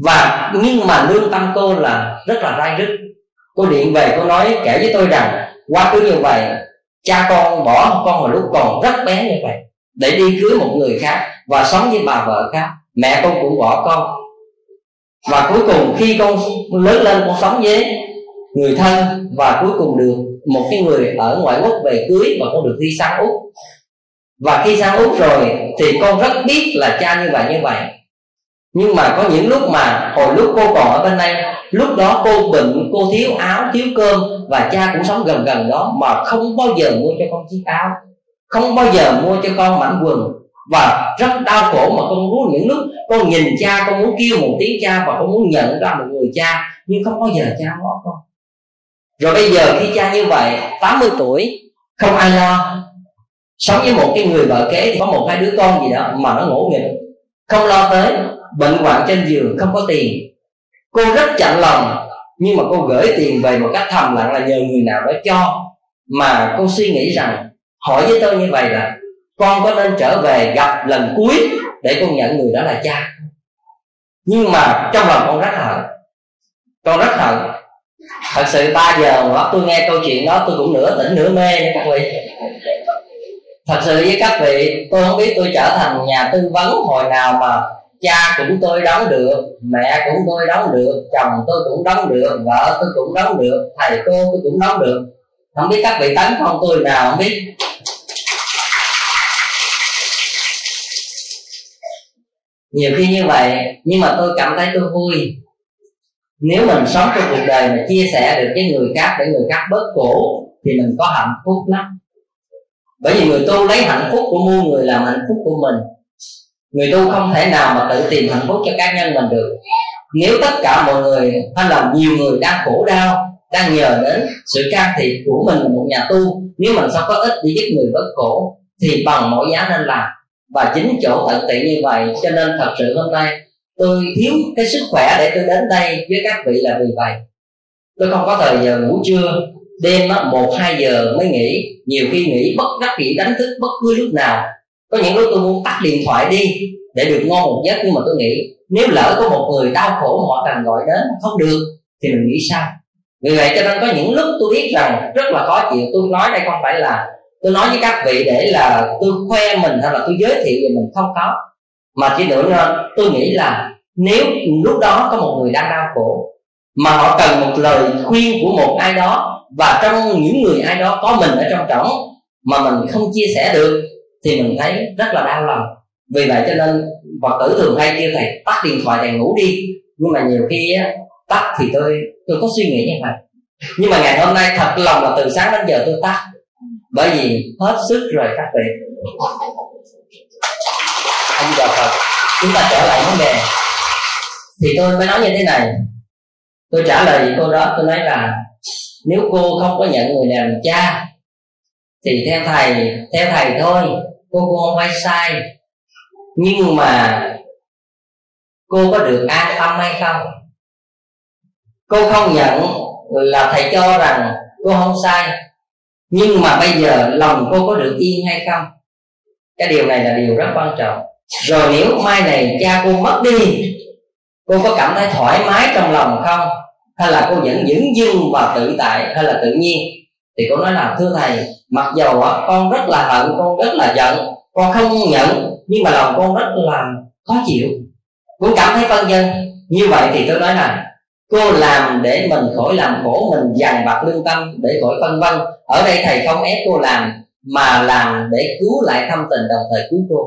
Và nhưng mà lương tâm cô là rất là rai rứt. Cô điện về cô nói kể với tôi rằng quá khứ như vậy, cha con bỏ con hồi lúc còn rất bé như vậy để đi cưới một người khác và sống với bà vợ khác. Mẹ con cũng bỏ con. Và cuối cùng khi con lớn lên, con sống với người thân, và cuối cùng được một cái người ở ngoại quốc về cưới, và con được đi sang Úc. Và khi sang Úc rồi thì con rất biết là cha như vậy như vậy. Nhưng mà có những lúc mà hồi lúc cô còn ở bên đây, lúc đó cô bệnh, cô thiếu áo, thiếu cơm, và cha cũng sống gần gần đó mà không bao giờ mua cho con chiếc áo, không bao giờ mua cho con mảnh quần. Và rất đau khổ mà con muốn, những lúc con nhìn cha, con muốn kêu một tiếng cha và con muốn nhận ra một người cha, nhưng không bao giờ cha có con. Rồi bây giờ khi cha như vậy, tám mươi tuổi, không ai lo, sống với một cái người vợ kế thì có một hai đứa con gì đó mà nó ngổ nghịch, không lo tới, bệnh hoạn trên giường, không có tiền. Cô rất chạnh lòng, nhưng mà cô gửi tiền về một cách thầm lặng là nhờ người nào đó cho. Mà cô suy nghĩ rằng, hỏi với tôi như vậy là con có nên trở về gặp lần cuối để con nhận người đó là cha. Nhưng mà trong lòng con rất hận, con rất hận. Thật sự ba giờ tôi nghe câu chuyện đó tôi cũng nửa tỉnh nửa mê nha các vị. Thật sự với các vị, tôi không biết tôi trở thành nhà tư vấn hồi nào mà cha cũng tôi đóng được, mẹ cũng tôi đóng được, chồng tôi cũng đóng được, vợ tôi cũng đóng được, thầy cô tôi cũng đóng được. Không biết các vị tánh phong tôi nào không biết. Nhiều khi như vậy, nhưng mà tôi cảm thấy tôi vui. Nếu mình sống trong cuộc đời mà chia sẻ được với người khác để người khác bớt khổ thì mình có hạnh phúc lắm. Bởi vì người tu lấy hạnh phúc của muôn người làm hạnh phúc của mình. Người tu không thể nào mà tự tìm hạnh phúc cho cá nhân mình được. Nếu tất cả mọi người hay là nhiều người đang khổ đau, đang nhờ đến sự can thiệp của mình, một nhà tu, nếu mình sao có ích để giúp người bớt khổ thì bằng mọi giá nên làm. Và chính chỗ tận tiện như vậy, cho nên thật sự hôm nay tôi thiếu cái sức khỏe để tôi đến đây với các vị là vì vậy. Tôi không có thời giờ ngủ trưa, đêm một hai giờ mới nghỉ. Nhiều khi nghỉ bất đắc dĩ đánh thức bất cứ lúc nào. Có những lúc tôi muốn tắt điện thoại đi để được ngon một giấc, nhưng mà tôi nghĩ nếu lỡ có một người đau khổ họ cần gọi đến không được thì mình nghĩ sao. Vì vậy cho nên có những lúc tôi biết rằng rất là khó chịu. Tôi nói đây không phải là tôi nói với các vị để là tôi khoe mình hay là tôi giới thiệu về mình, không có. Mà chỉ nữa là tôi nghĩ là nếu lúc đó có một người đang đau khổ mà họ cần một lời khuyên của một ai đó, và trong những người ai đó có mình ở trong trọng mà mình không chia sẻ được thì mình thấy rất là đau lòng. Vì vậy cho nên Phật tử thường hay kêu thầy tắt điện thoại thầy ngủ đi. Nhưng mà nhiều khi á, tắt thì tôi tôi có suy nghĩ như vậy. Nhưng mà ngày hôm nay thật lòng là từ sáng đến giờ tôi tắt. Bởi vì hết sức rồi các vị. Anh giờ Phật, chúng ta trở lại vấn đề. Thì tôi mới nói như thế này. Tôi trả lời cô đó, tôi nói là nếu cô không có nhận người làm cha thì theo thầy, theo thầy thôi, cô cô không phải sai. Nhưng mà cô có được an tâm hay không? Cô không nhận là thầy cho rằng cô không sai, nhưng mà bây giờ lòng cô có được yên hay không? Cái điều này là điều rất quan trọng. Rồi nếu mai này cha cô mất đi, cô có cảm thấy thoải mái trong lòng không? Hay là cô vẫn dửng dưng và tự tại hay là tự nhiên? Thì cô nói là thưa thầy, mặc dầu con rất là hận, con rất là giận, con không nhận, nhưng mà lòng con rất là khó chịu, cũng cảm thấy phân vân. Như vậy thì tôi nói là cô làm để mình khỏi làm khổ mình, dằn vặt lương tâm để khỏi phân vân. Ở đây thầy không ép cô làm, mà làm để cứu lại thâm tình, đồng thời cứu cô.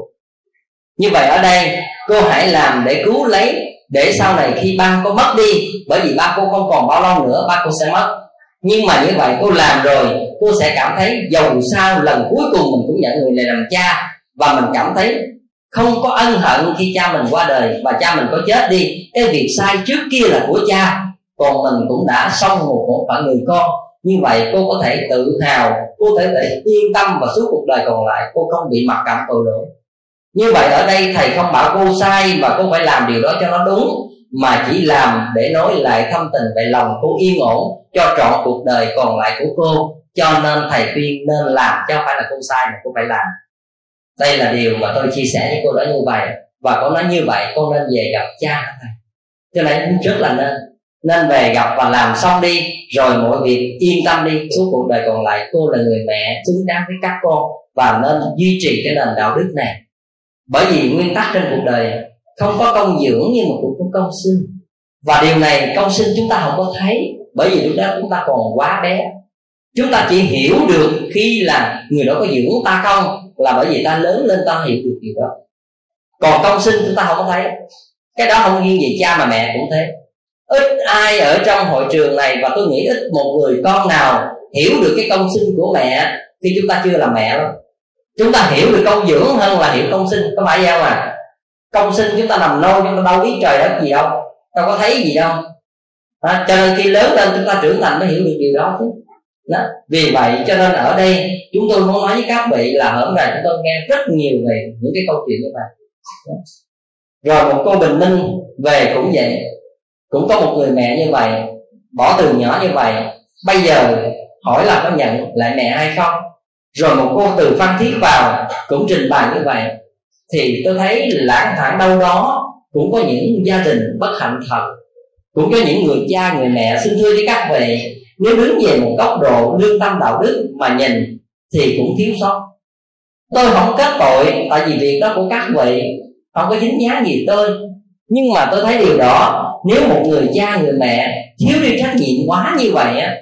Như vậy ở đây cô hãy làm để cứu lấy, để sau này khi ba cô mất đi, bởi vì ba cô không còn bao lâu nữa ba cô sẽ mất. Nhưng mà như vậy cô làm rồi, cô sẽ cảm thấy dầu sao lần cuối cùng mình cũng nhận người này làm cha, và mình cảm thấy không có ân hận khi cha mình qua đời và cha mình có chết đi. Cái việc sai trước kia là của cha, còn mình cũng đã xong một phận người con. Như vậy cô có thể tự hào, cô có thể yên tâm, và suốt cuộc đời còn lại cô không bị mặc cảm tội lỗi. Như vậy ở đây thầy không bảo cô sai và cô phải làm điều đó cho nó đúng, mà chỉ làm để nối lại thâm tình, về lòng cô yên ổn cho trọn cuộc đời còn lại của cô. Cho nên thầy khuyên nên làm, chứ không phải là cô sai mà cô phải làm. Đây là điều mà tôi chia sẻ với cô đó như vậy. Và cô nói như vậy cô nên về gặp cha thầy. Cho nên rất là nên Nên về gặp và làm xong đi, rồi mọi việc yên tâm đi. Suốt cuộc đời còn lại cô là người mẹ xứng đáng với các con, và nên duy trì cái nền đạo đức này. Bởi vì nguyên tắc trên cuộc đời không có công dưỡng nhưng mà cũng có công sinh. Và điều này công sinh chúng ta không có thấy, bởi vì lúc đó chúng ta còn quá bé. Chúng ta chỉ hiểu được khi là người đó có dưỡng ta không, là bởi vì ta lớn lên ta hiểu được điều đó. Còn công sinh chúng ta không có thấy. Cái đó không riêng gì cha mà mẹ cũng thế. Ít ai ở trong hội trường này, và tôi nghĩ ít một người con nào hiểu được cái công sinh của mẹ khi chúng ta chưa là mẹ đó. Chúng ta hiểu được công dưỡng hơn là hiểu công sinh, có phải không ạ? Công sinh chúng ta nằm nôi, chúng ta đâu biết trời đất gì đâu, đâu có thấy gì đâu. À, cho nên khi lớn lên chúng ta trưởng thành mới hiểu được điều đó chứ. Đó. Vì vậy cho nên ở đây chúng tôi muốn nói với các vị là hôm nay chúng tôi nghe rất nhiều về những cái câu chuyện như vậy. Đó. Rồi một cô Bình Minh về cũng vậy, cũng có một người mẹ như vậy, bỏ từ nhỏ như vậy, bây giờ hỏi là có nhận lại mẹ hay không. Rồi một cô từ Phan Thiết vào cũng trình bày như vậy. Thì tôi thấy lãng thản đâu đó cũng có những gia đình bất hạnh thật, cũng có những người cha người mẹ. Xin thưa với các vị, nếu đứng về một góc độ lương tâm đạo đức mà nhìn thì cũng thiếu sót. Tôi không kết tội, tại vì việc đó của các vị không có dính dáng gì tôi. Nhưng mà tôi thấy điều đó, nếu một người cha, người mẹ thiếu đi trách nhiệm quá như vậy á,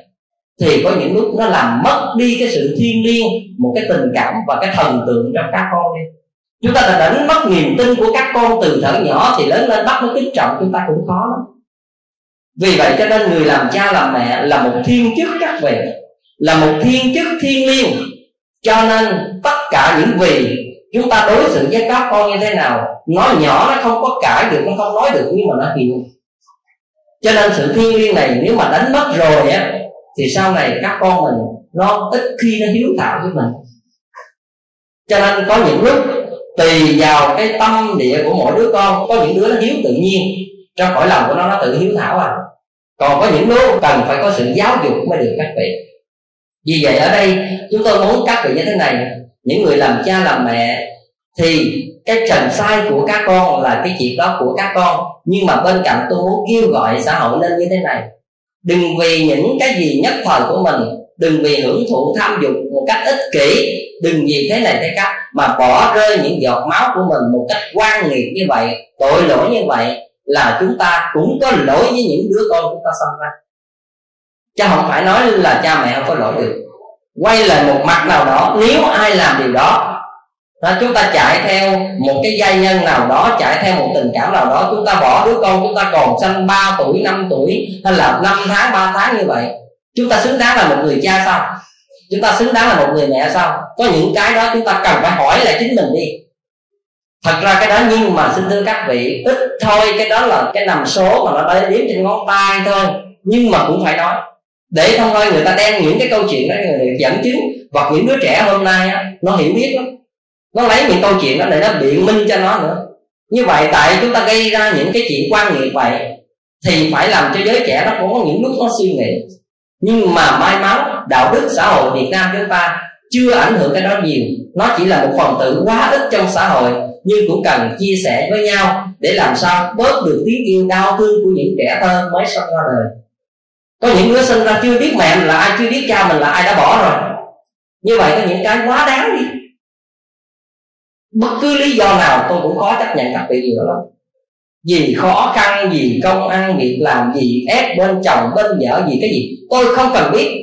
thì có những lúc nó làm mất đi cái sự thiêng liêng, một cái tình cảm và cái thần tượng trong các con đi. Chúng ta đã đánh mất niềm tin của các con từ thở nhỏ, thì lớn lên bắt nó kính trọng chúng ta cũng khó lắm. Vì vậy cho nên người làm cha làm mẹ là một thiên chức các vị, là một thiên chức thiêng liêng. Cho nên tất cả những vì chúng ta đối xử với các con như thế nào, nó nhỏ nó không có cãi được, nó không nói được, nhưng mà nó hiểu. Cho nên sự thiêng liêng này nếu mà đánh mất rồi á, thì sau này các con mình nó ít khi nó hiếu thảo với mình. Cho nên có những lúc tùy vào cái tâm địa của mỗi đứa con, có những đứa nó hiếu tự nhiên, trong cõi lòng của nó nó tự hiếu thảo à. Còn có những lúc cần phải có sự giáo dục mới được các vị. Vì vậy ở đây chúng tôi muốn các vị như thế này, những người làm cha làm mẹ thì cái trần sai của các con là cái chuyện đó của các con. Nhưng mà bên cạnh tôi muốn kêu gọi xã hội nên như thế này: đừng vì những cái gì nhất thời của mình, đừng vì hưởng thụ tham dục một cách ích kỷ, đừng vì thế này thế khác mà bỏ rơi những giọt máu của mình một cách oan nghiệt như vậy, tội lỗi như vậy. Là chúng ta cũng có lỗi với những đứa con chúng ta sanh ra, chứ không phải nói là cha mẹ không có lỗi được. Quay lại một mặt nào đó, nếu ai làm điều đó, chúng ta chạy theo một cái giai nhân nào đó, chạy theo một tình cảm nào đó, chúng ta bỏ đứa con chúng ta còn sanh ba tuổi, năm tuổi hay là năm tháng, ba tháng như vậy, chúng ta xứng đáng là một người cha sao? Chúng ta xứng đáng là một người mẹ sao? Có những cái đó chúng ta cần phải hỏi lại chính mình đi. Thật ra cái đó, nhưng mà xin thưa các vị, ít thôi, cái đó là cái nằm số mà nó đếm trên ngón tay thôi. Nhưng mà cũng phải nói, để không thôi người ta đem những cái câu chuyện đó người dẫn chứng, hoặc những đứa trẻ hôm nay á, nó hiểu biết lắm, nó lấy những câu chuyện đó để nó biện minh cho nó nữa. Như vậy tại chúng ta gây ra những cái chuyện quan nghiệt vậy, thì phải làm cho giới trẻ nó cũng có những lúc nó suy nghĩ. Nhưng mà may mắn đạo đức xã hội Việt Nam chúng ta chưa ảnh hưởng cái đó nhiều, nó chỉ là một phần tử quá ít trong xã hội. Nhưng cũng cần chia sẻ với nhau để làm sao bớt được tiếng yêu đau thương của những trẻ thơ mới sinh ra đời. Có những đứa sinh ra chưa biết mẹ mình là ai, chưa biết cha mình là ai, đã bỏ rồi. Như vậy có những cái quá đáng đi, bất cứ lý do nào tôi cũng khó chấp nhận các vị nhiều lắm. Vì khó khăn, vì công ăn việc làm, vì ép bên chồng bên vợ, vì cái gì tôi không cần biết.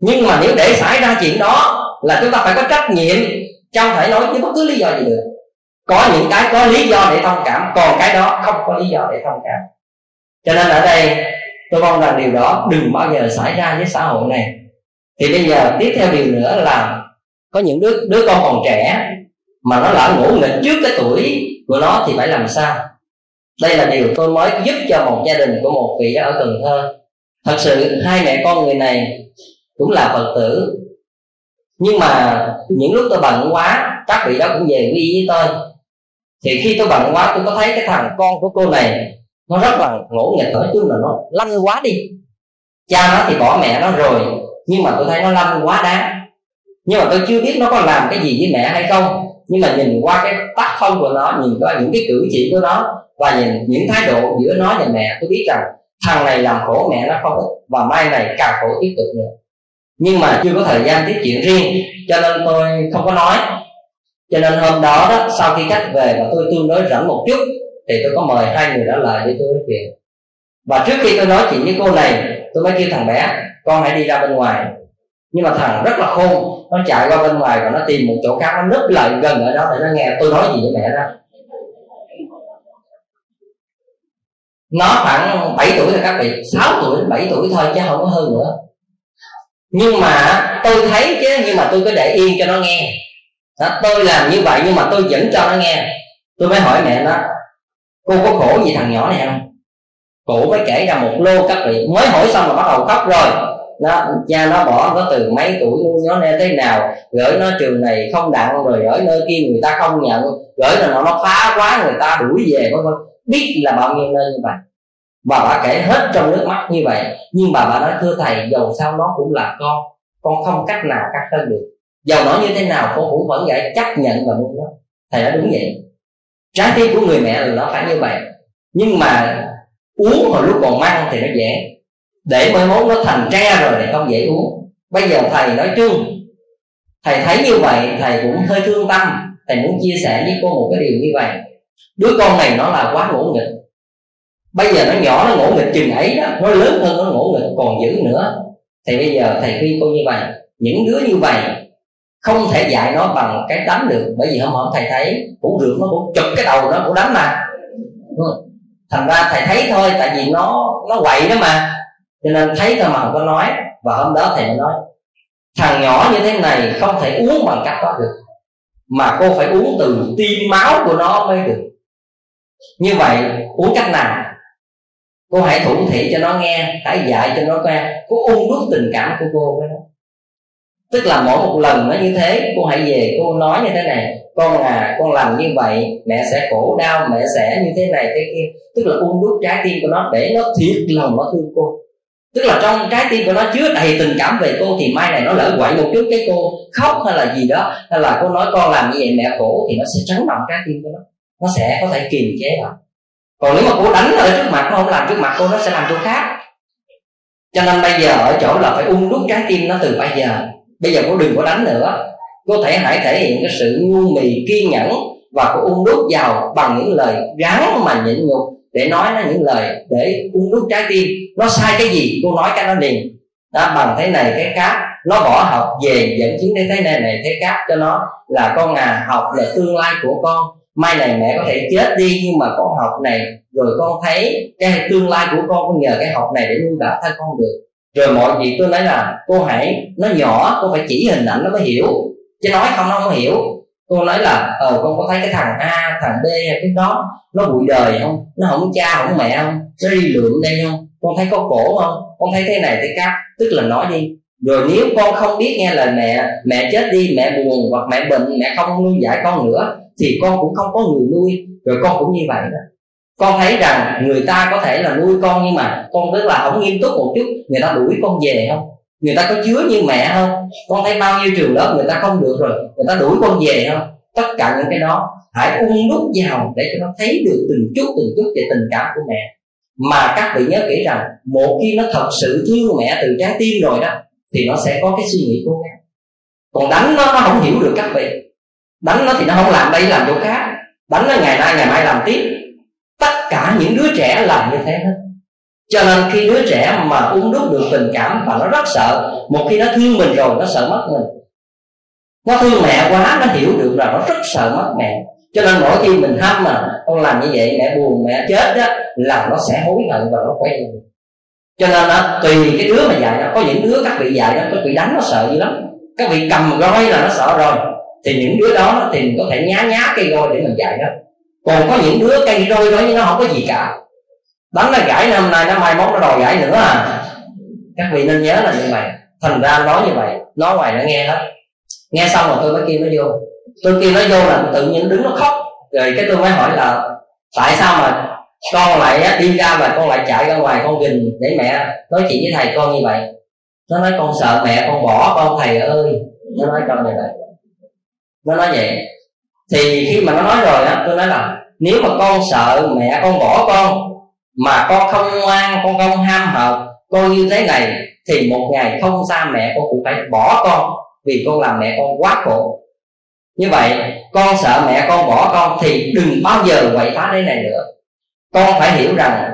Nhưng mà nếu để xảy ra chuyện đó là chúng ta phải có trách nhiệm, chẳng thể nói với bất cứ lý do gì được. Có những cái có lý do để thông cảm, còn cái đó không có lý do để thông cảm. Cho nên ở đây tôi mong rằng điều đó đừng bao giờ xảy ra với xã hội này. Thì bây giờ tiếp theo điều nữa là có những đứa, đứa con còn trẻ mà nó lỡ ngủ nghịch trước cái tuổi của nó thì phải làm sao? Đây là điều tôi mới giúp cho một gia đình của một vị ở Cần Thơ. Thật sự hai mẹ con người này cũng là Phật tử, nhưng mà những lúc tôi bận quá, các vị đó cũng về quy y với tôi. Thì khi tôi bận quá, tôi có thấy cái thằng con của cô này nó rất là ngỗ nghịch, nói chung là nó lanh quá đi. Cha nó thì bỏ mẹ nó rồi, nhưng mà tôi thấy nó lanh quá đáng. Nhưng mà tôi chưa biết nó có làm cái gì với mẹ hay không, nhưng mà nhìn qua cái tác phong của nó, nhìn qua những cái cử chỉ của nó và nhìn những thái độ giữa nó và mẹ, tôi biết rằng thằng này làm khổ mẹ nó không ít, và mai này càng khổ tiếp tục nữa. Nhưng mà chưa có thời gian tiếp chuyện riêng, cho nên tôi không có nói. Cho nên hôm đó, đó sau khi khách về và tôi tương đối rảnh một chút, thì tôi có mời hai người đó lại để tôi nói chuyện. Và trước khi tôi nói chuyện với cô này, tôi mới kêu thằng bé, con hãy đi ra bên ngoài. Nhưng mà thằng rất là khôn, nó chạy qua bên ngoài và nó tìm một chỗ khác, nó núp lại gần ở đó để nó nghe tôi nói gì với mẹ đó. Nó khoảng bảy tuổi thôi các vị, sáu tuổi đến bảy tuổi thôi chứ không có hơn nữa. Nhưng mà tôi thấy chứ, nhưng mà tôi cứ để yên cho nó nghe đó. Tôi làm như vậy nhưng mà tôi vẫn cho nó nghe. Tôi mới hỏi mẹ nó, cô có khổ gì thằng nhỏ này không? Cô mới kể ra một lô các vị. Mới hỏi xong là bắt đầu khóc rồi đó. Cha nó bỏ nó từ mấy tuổi, nuôi nó nên thế nào, gửi nó trường này không đặng, rồi gửi nơi kia người ta không nhận, gửi là nó phá quá người ta đuổi về, biết là bao nhiêu nơi như vậy. Bà bà kể hết trong nước mắt như vậy. Nhưng bà bà nói, thưa thầy, dầu sao nó cũng là con, con không cách nào cắt hơn được, dầu nó như thế nào con cũng vẫn phải chấp nhận và nuôi nó. Thầy nói đúng vậy, trái tim của người mẹ là nó phải như vậy. Nhưng mà uống hồi lúc còn măng thì nó dễ, để mai mốt nó thành tre rồi thì không dễ uống. Bây giờ thầy nói chung Thầy thấy như vậy, thầy cũng hơi thương tâm. Thầy muốn chia sẻ với cô một cái điều như vậy. Đứa con này nó là quá ngỗ nghịch. Bây giờ nó nhỏ, nó ngỗ nghịch chừng ấy đó, nó lớn hơn nó ngỗ nghịch còn dữ nữa. Thì bây giờ thầy khuyên cô như vậy, những đứa như vậy không thể dạy nó bằng cái đánh được. Bởi vì hôm hôm thầy thấy cũng được, nó cũng chụp cái đầu nó cũng đánh mà. Thành ra thầy thấy thôi, tại vì nó nó quậy đó mà, cho nên thấy thôi mà không có nói. Và hôm đó thầy mới nói, thằng nhỏ như thế này không thể uống bằng cách đó được, mà cô phải uống từ tim máu của nó mới được. Như vậy uống cách nào? Cô hãy thủng thị cho nó nghe, hãy dạy cho nó quen. Cô ung đúc tình cảm của cô với nó. Tức là mỗi một lần nó như thế, cô hãy về cô nói như thế này: con à, con làm như vậy mẹ sẽ khổ đau, mẹ sẽ như thế này thế kia. Tức là ung đúc trái tim của nó để nó thiệt lòng nó thương cô. Tức là trong trái tim của nó chứa đầy tình cảm về cô, thì mai này nó lỡ quậy một chút cái cô khóc hay là gì đó, hay là cô nói con làm như vậy mẹ khổ, thì nó sẽ trấn động trái tim của nó, nó sẽ có thể kiềm chế lại. Còn nếu mà cô đánh ở trước mặt, nó không làm trước mặt cô, nó sẽ làm chỗ khác. Cho nên bây giờ ở chỗ là phải ung đúc trái tim nó từ bây giờ. Bây giờ cô đừng có đánh nữa, cô thể hãy thể hiện cái sự nhu mì kiên nhẫn, và cô ung đúc vào bằng những lời ráng mà nhịn nhục, để nói nó những lời để ung đúc trái tim. Nó sai cái gì cô nói cái nó liền đó, bằng thế này thế khác. Nó bỏ học về dẫn chứng đến thế này này thế khác cho nó là: con à, học là tương lai của con, mai này mẹ có thể chết đi, nhưng mà con học này rồi con thấy cái tương lai của con, con nhờ cái học này để nuôi bản thân con được. Rồi mọi việc tôi nói là cô hãy, nó nhỏ cô phải chỉ hình ảnh nó mới hiểu, chứ nói không nó không hiểu. Cô nói là ờ con có thấy cái thằng A, thằng B cái đó nó bụi đời không, nó không cha không mẹ không, nó đi lượm đây không, con thấy có cổ không, con thấy thế này thế khác. Tức là nói đi. Rồi nếu con không biết nghe lời mẹ, mẹ chết đi, mẹ buồn hoặc mẹ bệnh, mẹ không nuôi dạy con nữa, thì con cũng không có người nuôi. Rồi con cũng như vậy đó. Con thấy rằng người ta có thể là nuôi con, nhưng mà con tức là không nghiêm túc một chút, người ta đuổi con về không? Người ta có chứa như mẹ không? Con thấy bao nhiêu trường lớp người ta không được rồi, người ta đuổi con về không? Tất cả những cái đó hãy ung đúc vào để cho nó thấy được từng chút từng chút về tình cảm của mẹ. Mà các vị nhớ kỹ rằng, một khi nó thật sự thương mẹ từ trái tim rồi đó, thì nó sẽ có cái suy nghĩ cố gắng. Còn đánh nó, nó không hiểu được các vị. Đánh nó thì nó không làm đây làm chỗ khác, đánh nó ngày nay ngày mai làm tiếp. Tất cả những đứa trẻ làm như thế hết. Cho nên khi đứa trẻ mà ung đúc được tình cảm, và nó rất sợ, một khi nó thương mình rồi nó sợ mất mình. Nó thương mẹ quá, nó hiểu được là nó rất sợ mất mẹ. Cho nên mỗi khi mình hâm mà con làm như vậy mẹ buồn mẹ chết đó, là nó sẽ hối hận và nó quay về. Cho nên đó, tùy cái đứa mà dạy nó. Có những đứa các vị dạy đó, các vị đánh nó sợ dữ lắm, các vị cầm roi là nó sợ rồi, thì những đứa đó thì mình có thể nhá nhá cây roi để mình dạy nó. Còn có những đứa cây roi đó nhưng nó không có gì cả, đánh nó gãi năm nay nó mai mốt nó đòi gãi nữa à. Các vị nên nhớ là như vậy. Thành ra nói như vậy, nói hoài nó nghe hết. Nghe xong rồi tôi mới kêu nó vô. Tôi kêu nó vô là tự nhiên đứng nó khóc. Rồi cái tôi mới hỏi là tại sao mà con lại đi ra và con lại chạy ra ngoài con gình để mẹ nói chuyện với thầy con như vậy? Nó nói con sợ mẹ con bỏ con thầy ơi. Nó nói con này này, nó nói vậy. Thì khi mà nó nói rồi á, tôi nói là nếu mà con sợ mẹ con bỏ con mà con không ngoan, con không ham học, con như thế này, thì một ngày không xa mẹ con cũng phải bỏ con, vì con làm mẹ con quá khổ. Như vậy con sợ mẹ con bỏ con thì đừng bao giờ quậy phá thế này nữa. Con phải hiểu rằng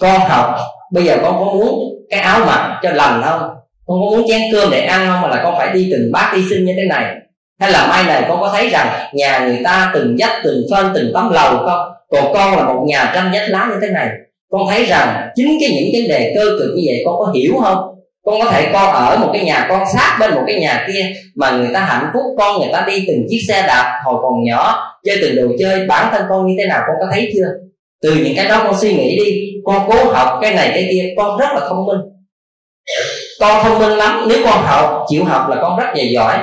con học, bây giờ con có muốn cái áo mặc cho lành không, con có muốn chén cơm để ăn không, mà là con phải đi từng bát đi xin như thế này. Hay là mai này con có thấy rằng nhà người ta từng dách, từng phên, từng tấm lầu không? Còn con là một nhà tranh vách lá như thế này. Con thấy rằng chính cái những vấn đề cơ cực như vậy con có hiểu không? Con có thể con ở một cái nhà, con sát bên một cái nhà kia mà người ta hạnh phúc, con người ta đi từng chiếc xe đạp hồi còn nhỏ, chơi từng đồ chơi, bản thân con như thế nào con có thấy chưa? Từ những cái đó con suy nghĩ đi. Con cố học cái này cái kia, con rất là thông minh. Con thông minh lắm, nếu con học, chịu học là con rất là giỏi.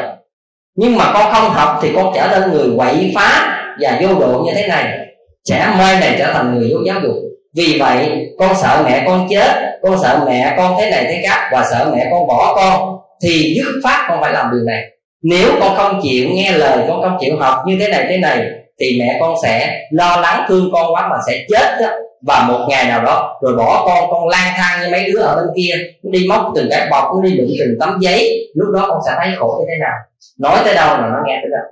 Nhưng mà con không học thì con trở nên người quậy phá và vô độ như thế này, trẻ mai này trở thành người vô giáo dục. Vì vậy con sợ mẹ con chết, con sợ mẹ con thế này thế khác, và sợ mẹ con bỏ con, thì dứt phát con phải làm điều này. Nếu con không chịu nghe lời, con không chịu học như thế này thế này, thì mẹ con sẽ lo lắng thương con quá mà sẽ chết đó. và một ngày nào đó rồi bỏ con, con lang thang với mấy đứa ở bên kia, cũng đi móc từng cái bọc, cũng đi đựng từng tấm giấy, lúc đó con sẽ thấy khổ như thế nào, nói tới đâu là nó nghe tới đâu.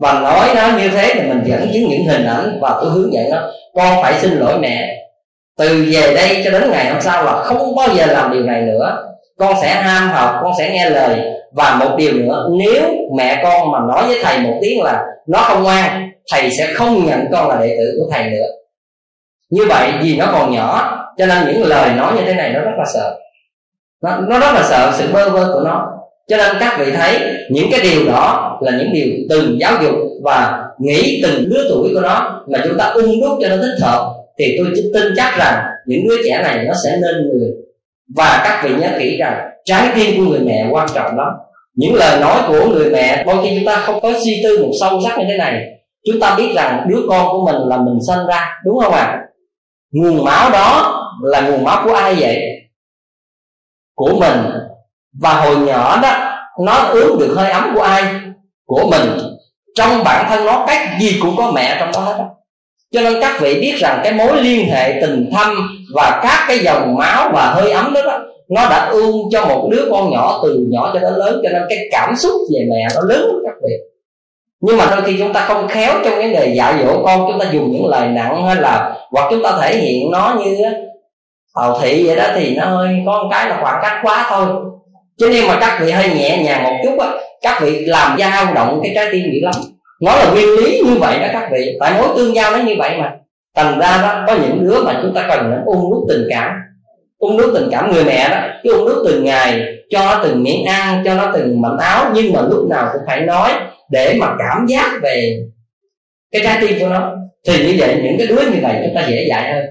Và nói nó như thế thì mình dẫn chứng những hình ảnh và tôi hướng dẫn nó, con phải xin lỗi mẹ, từ về đây cho đến ngày hôm sau là không bao giờ làm điều này nữa, con sẽ ham học, con sẽ nghe lời. Và một điều nữa, nếu mẹ con mà nói với thầy một tiếng là nó không ngoan, thầy sẽ không nhận con là đệ tử của thầy nữa. Như vậy vì nó còn nhỏ cho nên những lời nói như thế này nó rất là sợ, nó, nó rất là sợ sự bơ vơ của nó. Cho nên các vị thấy những cái điều đó là những điều từng giáo dục và nghĩ từng đứa tuổi của nó mà chúng ta ung đúc cho nó thích hợp, thì tôi tin chắc rằng những đứa trẻ này nó sẽ nên người. Và các vị nhớ kỹ rằng trái tim của người mẹ quan trọng lắm. Những lời nói của người mẹ, đôi khi chúng ta không có suy tư một sâu sắc như thế này. Chúng ta biết rằng đứa con của mình là mình sinh ra, đúng không ạ? À? Nguồn máu đó là nguồn máu của ai vậy? Của mình. Và hồi nhỏ đó, nó uống được hơi ấm của ai? Của mình. Trong bản thân nó cách gì cũng có mẹ trong đó hết. Cho nên các vị biết rằng cái mối liên hệ tình thâm và các cái dòng máu và hơi ấm đó, đó nó đã ươm cho một đứa con nhỏ từ nhỏ cho đến lớn. Cho nên cái cảm xúc về mẹ nó lớn lắm các vị. Nhưng mà đôi khi chúng ta không khéo trong cái đề dạy dỗ con, chúng ta dùng những lời nặng hay là hoặc chúng ta thể hiện nó như hào thị vậy đó, thì nó hơi có một cái là khoảng cách quá thôi. Chứ nếu mà các vị hơi nhẹ nhàng một chút á, các vị làm dao động cái trái tim dữ lắm. Nó là nguyên lý như vậy đó các vị, tại mối tương giao nó như vậy mà. Thành ra đó có những đứa mà chúng ta cần nên ung đúc tình cảm, ung đúc tình cảm người mẹ đó, chứ ung đúc từng ngày, cho nó từng miếng ăn, cho nó từng mảnh áo, nhưng mà lúc nào cũng phải nói để mà cảm giác về cái trái tim của nó. Thì như vậy những cái đứa như vậy chúng ta dễ dạy hơn.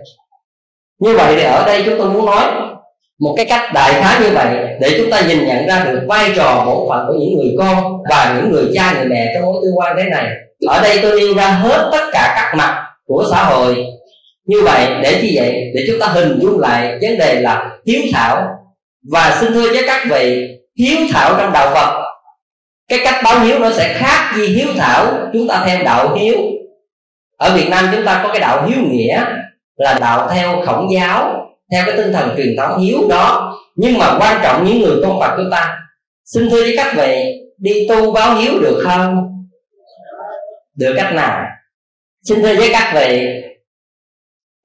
Như vậy thì ở đây chúng tôi muốn nói một cái cách đại khái như vậy để chúng ta nhìn nhận ra được vai trò bổn phận của những người con và những người cha người mẹ trong mối tương quan thế này. Ở đây tôi nêu ra hết tất cả các mặt của xã hội. Như vậy để như vậy để chúng ta hình dung lại vấn đề là hiếu thảo. Và xin thưa với các vị, hiếu thảo trong đạo Phật, cái cách báo hiếu nó sẽ khác gì hiếu thảo chúng ta theo đạo hiếu. Ở Việt Nam chúng ta có cái đạo hiếu nghĩa là đạo theo Khổng giáo, theo cái tinh thần truyền thống hiếu đó. Nhưng mà quan trọng những người con Phật chúng ta, xin thưa với các vị, đi tu báo hiếu được không? Được cách nào? Xin thưa với các vị,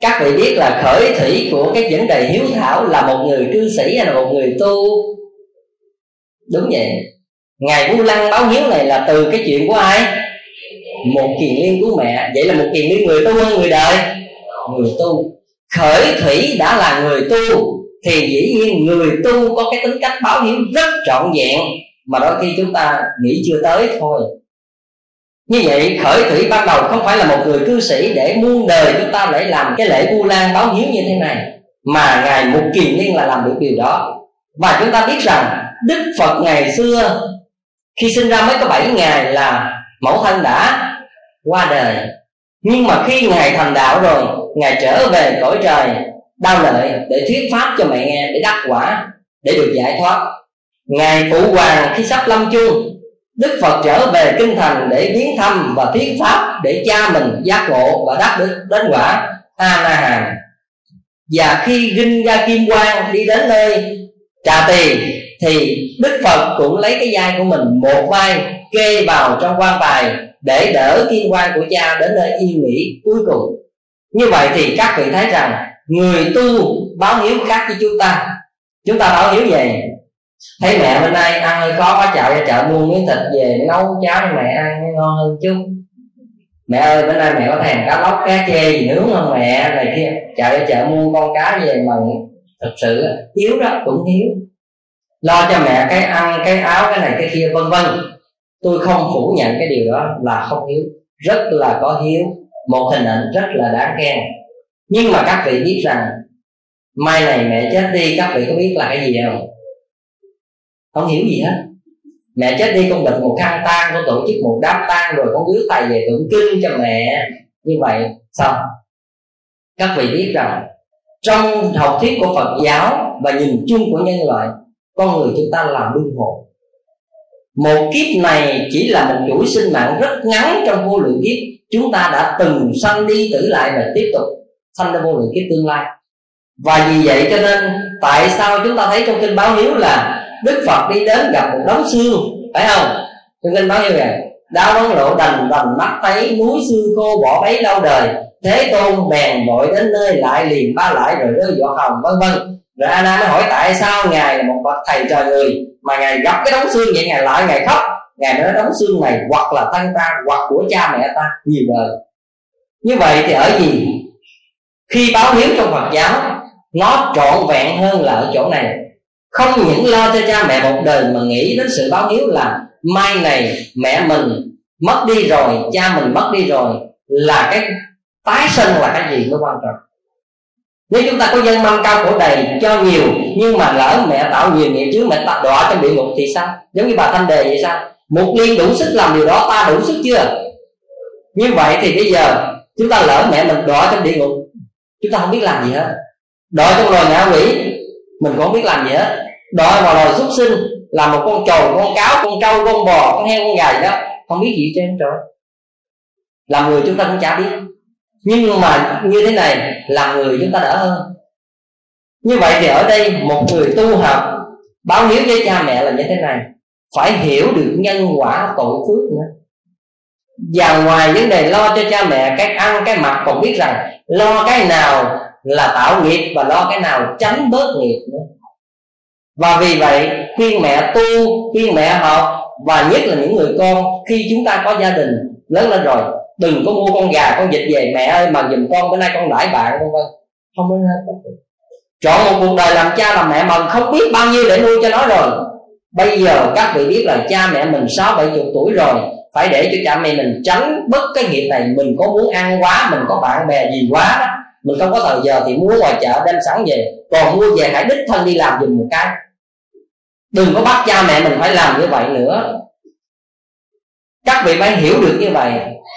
các vị biết là khởi thủy của cái vấn đề hiếu thảo là một người cư sĩ hay là một người tu? Đúng vậy. Ngài Vu Lăng báo hiếu này là từ cái chuyện của ai? Một kiền liên của mẹ. Vậy là một kiền liên người tu hơn người đời? Người tu. Khởi thủy đã là người tu thì dĩ nhiên người tu có cái tính cách báo hiếu rất trọn vẹn mà đôi khi chúng ta nghĩ chưa tới thôi. Như vậy khởi thủy ban đầu không phải là một người cư sĩ để muôn đời chúng ta để làm cái lễ Vu Lan báo hiếu như thế này, mà Ngài Mục Kiền Liên là làm được điều đó. Và chúng ta biết rằng Đức Phật ngày xưa khi sinh ra mới có bảy ngày là mẫu thân đã qua đời. Nhưng mà khi Ngài thành đạo rồi, Ngài trở về cõi trời Đao Lợi để thuyết pháp cho mẹ nghe, để đắc quả, để được giải thoát. Ngài Phụ Hoàng khi sắp lâm chung, Đức Phật trở về kinh thành để viếng thăm và thuyết pháp để cha mình giác ngộ và đắc được đến quả A Na Hàm. Và khi Rinh Ga Kim Quang đi đến nơi Trà Tỳ thì Đức Phật cũng lấy cái vai của mình, một vai kê vào trong quan tài để đỡ kim quang của cha đến nơi yên nghỉ cuối cùng. Như vậy thì các vị thấy rằng người tu báo hiếu khác với chúng ta. Chúng ta báo hiếu về thấy mẹ bên nay ăn hơi khó quá, chạy ra chợ mua miếng thịt về nấu cháo cho mẹ ăn ngon hơn chứ. Mẹ ơi, bữa nay mẹ có thèm cá lóc cá chê gì nướng không mẹ? Này kia, chạy ra chợ mua con cá về mà thật sự hiếu đó, cũng hiếu. Lo cho mẹ cái ăn, cái áo, cái này, cái kia vân vân. Tôi không phủ nhận cái điều đó là không hiếu, rất là có hiếu, một hình ảnh rất là đáng khen. Nhưng mà các vị biết rằng mai này mẹ chết đi, các vị có biết là cái gì không? Không hiểu gì hết. Mẹ chết đi con bịch một khăn tang, con tổ chức một đám tang rồi con gửi tài về tụng kinh cho mẹ. Như vậy xong. Các vị biết rằng trong học thuyết của Phật giáo và nhìn chung của nhân loại, con người chúng ta là luân hồi. Một kiếp này chỉ là một chuỗi sinh mạng rất ngắn trong vô lượng kiếp. Chúng ta đã từng sanh đi tử lại và tiếp tục sanh ra vô lượng kiếp tương lai. Và vì vậy cho nên tại sao chúng ta thấy trong kinh báo hiếu là Đức Phật đi đến gặp một đống xương, phải không? Trong kinh báo hiếu này, đau đớn lộ đành đành mắt thấy, núi xương cô bỏ bấy lâu đời, Thế Tôn bèn vội đến nơi lại liền ba lại rồi đưa vỏ hồng vân vân. Rồi Anna mới hỏi tại sao ngài là một bậc thầy trời người mà ngài gặp cái đống xương vậy, ngài lại ngài khóc, ngài nói đống xương này hoặc là thân ta hoặc của cha mẹ ta nhiều đời. Như vậy thì ở gì khi báo hiếu trong Phật giáo nó trọn vẹn hơn là ở chỗ này, không những lo cho cha mẹ một đời mà nghĩ đến sự báo hiếu là mai này mẹ mình mất đi rồi, cha mình mất đi rồi, là cái tái sinh là cái gì mới quan trọng. Nếu chúng ta có dân măng cao cổ đầy cho nhiều nhưng mà lỡ mẹ tạo nhiều nghiệp chứ, mẹ tạo đọa trong địa ngục thì sao? Giống như bà Thanh Đề vậy sao? Một Liên đủ sức làm điều đó, ta đủ sức chưa? Như vậy thì bây giờ chúng ta lỡ mẹ mình đọa trong địa ngục, chúng ta không biết làm gì hết. Đọa trong loài ngạ quỷ, mình cũng không biết làm gì hết. Đọa vào loài súc sinh, làm một con trồn, con cáo, con trâu, con bò, con heo, con gà gì đó, không biết gì trên trời. Làm người chúng ta cũng chả biết. Nhưng mà như thế này là người chúng ta đỡ hơn. Như vậy thì ở đây một người tu học báo hiếu với cha mẹ là như thế này, phải hiểu được nhân quả tội phước nữa. Và ngoài vấn đề lo cho cha mẹ cái ăn cái mặc, còn biết rằng lo cái nào là tạo nghiệp và lo cái nào tránh bớt nghiệp nữa. Và vì vậy khuyên mẹ tu, khuyên mẹ học, và nhất là những người con khi chúng ta có gia đình lớn lên rồi, đừng có mua con gà con vịt về mẹ ơi mà giùm con, bữa nay con đãi bạn không vâng, không nên hết. Chọn một cuộc đời làm cha làm mẹ mà không biết bao nhiêu để nuôi cho nó rồi. Bây giờ các vị biết là cha mẹ mình sáu bảy chục tuổi rồi, phải để cho cha mẹ mình tránh bất cái nghiệp này. Mình có muốn ăn quá, mình có bạn bè gì quá đó, mình không có thời giờ thì mua ngoài chợ đem sẵn về, còn mua về hãy đích thân đi làm giùm một cái. Đừng có bắt cha mẹ mình phải làm như vậy nữa. Các vị phải hiểu được như vậy.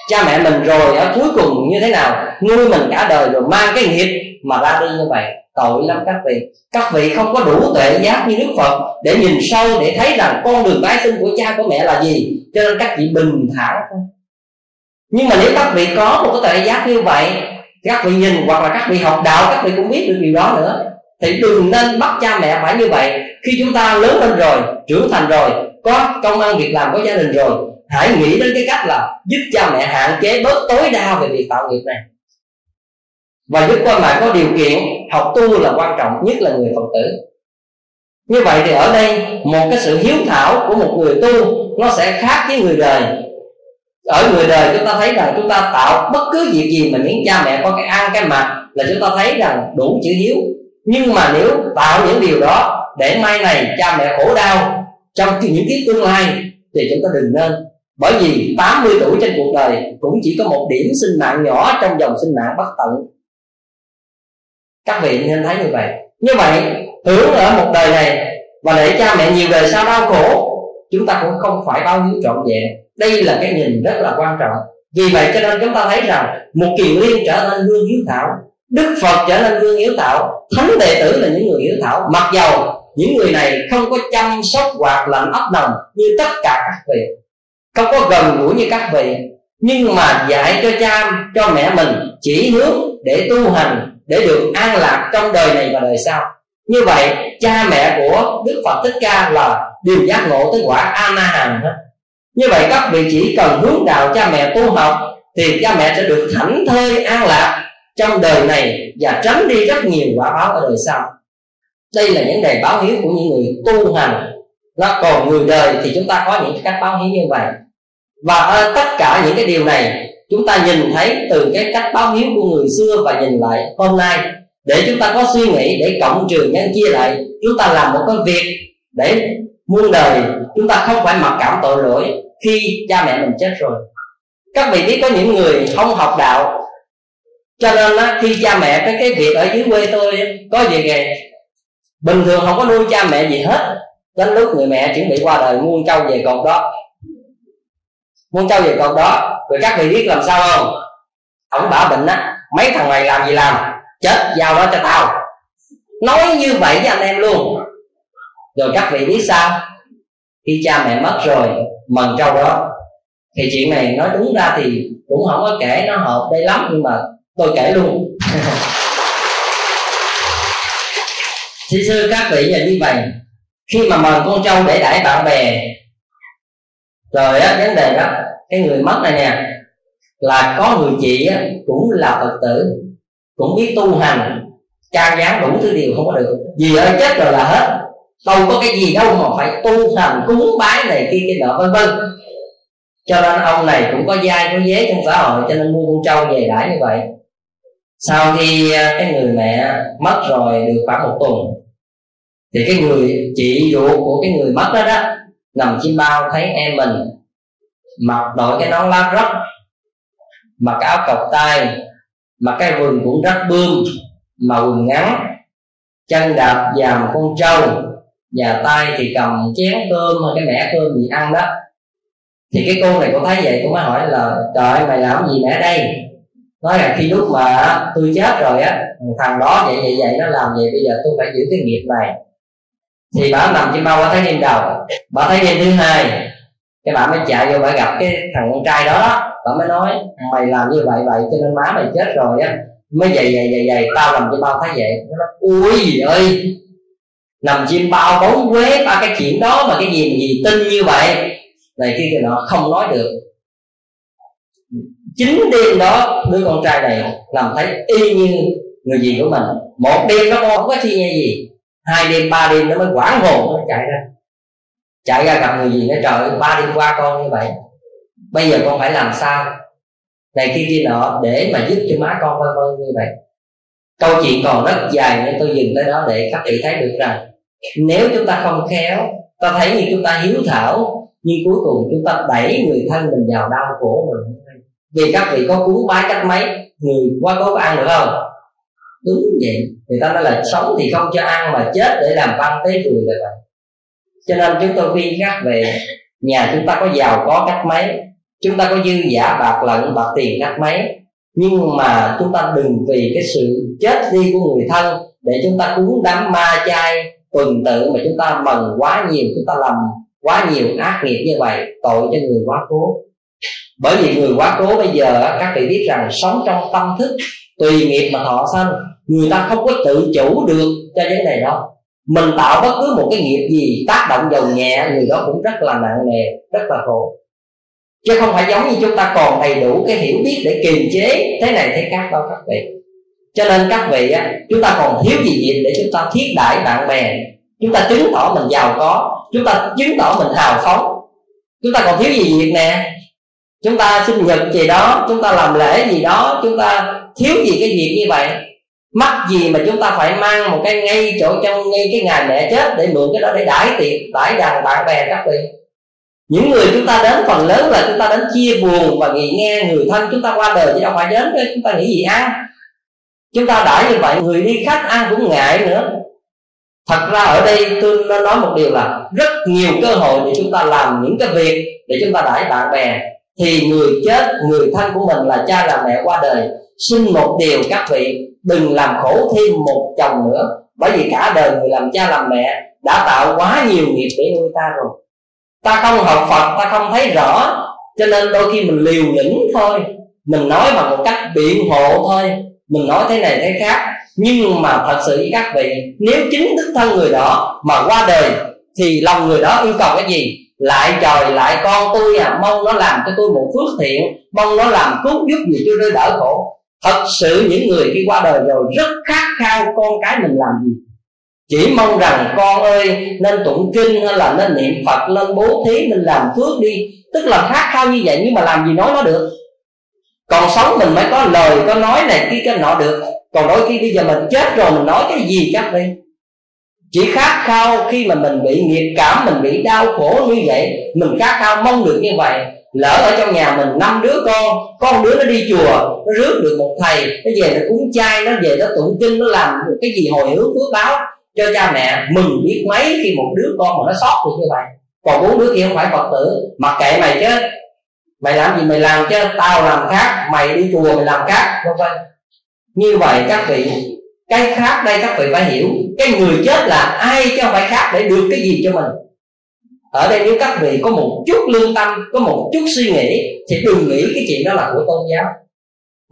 Cha mẹ mình rồi ở cuối cùng như thế nào, nuôi mình cả đời rồi mang cái nghiệp mà ra đi như vậy, tội lắm các vị. Các vị không có đủ tuệ giác như Đức Phật để nhìn sâu, để thấy rằng con đường tái sinh của cha của mẹ là gì, cho nên các vị bình thản thôi. Nhưng mà nếu các vị có một cái tuệ giác như vậy, các vị nhìn hoặc là các vị học đạo, các vị cũng biết được điều đó nữa, thì đừng nên bắt cha mẹ phải như vậy. Khi chúng ta lớn lên rồi, trưởng thành rồi, có công ăn việc làm, có gia đình rồi, hãy nghĩ đến cái cách là giúp cha mẹ hạn chế bớt tối đa về việc tạo nghiệp này, và giúp con mẹ có điều kiện học tu là quan trọng, nhất là người Phật tử. Như vậy thì ở đây một cái sự hiếu thảo của một người tu nó sẽ khác với người đời. Ở người đời chúng ta thấy rằng chúng ta tạo bất cứ việc gì mà miễn cha mẹ có cái ăn cái mặc là chúng ta thấy rằng đủ chữ hiếu. Nhưng mà nếu tạo những điều đó để mai này cha mẹ khổ đau trong những kiếp tương lai thì chúng ta đừng nên. Bởi vì tám mươi tuổi trên cuộc đời cũng chỉ có một điểm sinh mạng nhỏ trong dòng sinh mạng bất tận. Các vị nên thấy như vậy. Như vậy hưởng ở một đời này và để cha mẹ nhiều đời sau đau khổ, chúng ta cũng không phải bao nhiêu trọn vẹn. Đây là cái nhìn rất là quan trọng. Vì vậy cho nên chúng ta thấy rằng một Kiền Liên trở nên gương hiếu thảo, Đức Phật trở nên gương hiếu thảo, thánh đệ tử là những người hiếu thảo. Mặc dầu những người này không có chăm sóc hoặc làm ấp đồng như tất cả các vị, không có gần gũi như các vị, nhưng mà dạy cho cha, cho mẹ mình chỉ hướng để tu hành, để được an lạc trong đời này và đời sau. Như vậy cha mẹ của Đức Phật Thích Ca là đều giác ngộ tới quả A Na Hàm hết. Như vậy các vị chỉ cần hướng đạo cha mẹ tu học thì cha mẹ sẽ được thảnh thơi an lạc trong đời này và tránh đi rất nhiều quả báo ở đời sau. Đây là những đề báo hiếu của những người tu hành. Nó còn người đời thì chúng ta có những cách báo hiếu như vậy. Và tất cả những cái điều này chúng ta nhìn thấy từ cái cách báo hiếu của người xưa và nhìn lại hôm nay, để chúng ta có suy nghĩ, để cộng trừ nhân chia lại, chúng ta làm một cái việc để muôn đời chúng ta không phải mặc cảm tội lỗi khi cha mẹ mình chết rồi. Các vị biết có những người không học đạo, cho nên á, khi cha mẹ cái, cái việc ở dưới quê tôi có việc này, bình thường không có nuôi cha mẹ gì hết, đến lúc người mẹ chuẩn bị qua đời muôn trâu về cột đó, muôn trâu về cột đó. Rồi các vị biết làm sao không? Ổng bảo bệnh á, mấy thằng mày làm gì làm, chết giao đó cho tao. Nói như vậy với anh em luôn. Rồi các vị biết sao? Khi cha mẹ mất rồi, mần trâu đó, thì chuyện này nói đúng ra thì cũng không có kể nó hợp đây lắm, nhưng mà tôi kể luôn. Thưa sư các vị là như vậy, khi mà mời con trâu để đãi bạn bè rồi á, vấn đề đó cái người mất này nè, là có người chị á, cũng là Phật tử, cũng biết tu hành, cha giáo đủ thứ điều, không có được gì ơi chết rồi là hết, đâu có cái gì đâu mà phải tu hành cúng bái này kia kia nọ vân vân. Cho nên ông này cũng có vai có vế trong xã hội, cho nên mua con trâu về đãi như vậy. Sau khi cái người mẹ mất rồi được khoảng một tuần thì cái người chị ruột của cái người mất đó đó nằm trên bao, thấy em mình mặc đội cái nón lá rách, mặc áo cộc tay, mặc cái quần cũng rách bươm mà quần ngắn, chân đạp dàm con trâu và tay thì cầm chén cơm, cái mẻ cơm gì ăn đó. Thì cái cô này cũng thấy vậy, cũng mới hỏi là trời mày làm gì mẹ đây? Nói là khi lúc mà tôi chết rồi á, thằng đó vậy vậy vậy nó làm vậy, bây giờ tôi phải giữ cái nghiệp này. Thì bà nằm trên bao, bà thấy đêm đầu, bà thấy đêm thứ hai, cái bà mới chạy vô bà gặp cái thằng con trai đó đó, bà mới nói mày làm như vậy vậy cho nên má mày chết rồi á, mới vậy vậy vậy vậy tao nằm trên bao thấy vậy. Nó nói ui gì ơi, nằm trên bao bóng quế ba cái chuyện đó mà cái gì gì tin như vậy này kia kia nọ, không nói được. Chính đêm đó đứa con trai này nằm thấy y như người gì của mình. Một đêm nó không có chi nghe gì, hai đêm ba đêm nó mới hoảng hồn, nó chạy ra chạy ra gặp người gì nó trời, ba đêm qua con như vậy, bây giờ con phải làm sao này kia kia nọ để mà giúp cho má con vân vân như vậy. Câu chuyện còn rất dài nên tôi dừng tới đó để các vị thấy được rằng nếu chúng ta không khéo, ta thấy như chúng ta hiếu thảo nhưng cuối cùng chúng ta đẩy người thân mình vào đau khổ mình. Vì các vị có cúng bái cách mấy, người qua có ăn được không? Đúng vậy, người ta nói là sống thì không cho ăn mà chết để làm văn tế rùi là vậy. Cho nên chúng tôi khuyên các vị, nhà chúng ta có giàu có cách mấy, chúng ta có dư giả bạc lận bạc tiền cách mấy, nhưng mà chúng ta đừng vì cái sự chết đi của người thân để chúng ta cúng đám ma chay tuần tự mà chúng ta mần quá nhiều, chúng ta làm quá nhiều ác nghiệp như vậy, tội cho người quá cố. Bởi vì người quá cố bây giờ các vị biết rằng sống trong tâm thức tùy nghiệp mà thọ sanh, người ta không có tự chủ được cho vấn đề đó. Mình tạo bất cứ một cái nghiệp gì tác động vào nhẹ người đó cũng rất là nặng nề, rất là khổ. Chứ không phải giống như chúng ta còn đầy đủ cái hiểu biết để kiềm chế thế này thế khác đâu các vị. Cho nên các vị á, chúng ta còn thiếu gì gì để chúng ta thiết đãi bạn bè, chúng ta chứng tỏ mình giàu có, chúng ta chứng tỏ mình hào phóng. Chúng ta còn thiếu gì việc nè, chúng ta sinh nhật gì đó, chúng ta làm lễ gì đó, chúng ta thiếu gì cái việc như vậy. Mắc gì mà chúng ta phải mang một cái ngay chỗ trong ngay cái ngày mẹ chết để mượn cái đó để đãi tiệc đãi đàn bạn bè các vị. Những người chúng ta đến phần lớn là chúng ta đến chia buồn và nghỉ nghe người thân chúng ta qua đời, chứ đâu phải đến với chúng ta nghĩ gì ăn. Chúng ta đãi như vậy người đi khách ăn cũng ngại nữa. Thật ra ở đây tôi nói một điều là rất nhiều cơ hội để chúng ta làm những cái việc để chúng ta đãi bạn bè. Thì người chết, người thân của mình là cha là mẹ qua đời, xin một điều các vị, đừng làm khổ thêm một chồng nữa. Bởi vì cả đời người làm cha làm mẹ đã tạo quá nhiều nghiệp để nuôi ta rồi. Ta không học Phật, ta không thấy rõ, cho nên đôi khi mình liều lĩnh thôi, mình nói bằng một cách biện hộ thôi, mình nói thế này thế khác. Nhưng mà thật sự với các vị, nếu chính thức thân người đó mà qua đời thì lòng người đó yêu cầu cái gì? Lại trời lại con tôi à, mong nó làm cho tôi một phước thiện, mong nó làm cứu giúp gì cho tôi đỡ khổ. Thật sự những người khi qua đời rồi rất khát khao con cái mình làm gì, chỉ mong rằng con ơi nên tụng kinh hay là nên niệm Phật, nên bố thí, nên làm phước đi. Tức là khát khao như vậy nhưng mà làm gì nói nó được. Còn sống mình mới có lời có nói này kia cái nọ được, còn đôi khi bây giờ mình chết rồi mình nói cái gì chắc đi. Chỉ khát khao khi mà mình bị nghiệp cảm, mình bị đau khổ như vậy, mình khát khao mong được như vậy. Lỡ ở trong nhà mình năm đứa con, con đứa nó đi chùa, nó rước được một thầy, nó về nó cúng chay, nó về nó tụng kinh, nó làm một cái gì hồi hướng phước báo cho cha mẹ, mừng biết mấy khi một đứa con mà nó sót được như vậy. Còn bốn đứa kia không phải Phật tử, mặc kệ mày chứ, mày làm gì mày làm chứ, tao làm khác, mày đi chùa mày làm khác, vân vân. Như vậy các vị, cái khác đây các vị phải hiểu, cái người chết là ai chứ không phải khác để được cái gì cho mình. Ở đây nếu các vị có một chút lương tâm, có một chút suy nghĩ thì đừng nghĩ cái chuyện đó là của tôn giáo,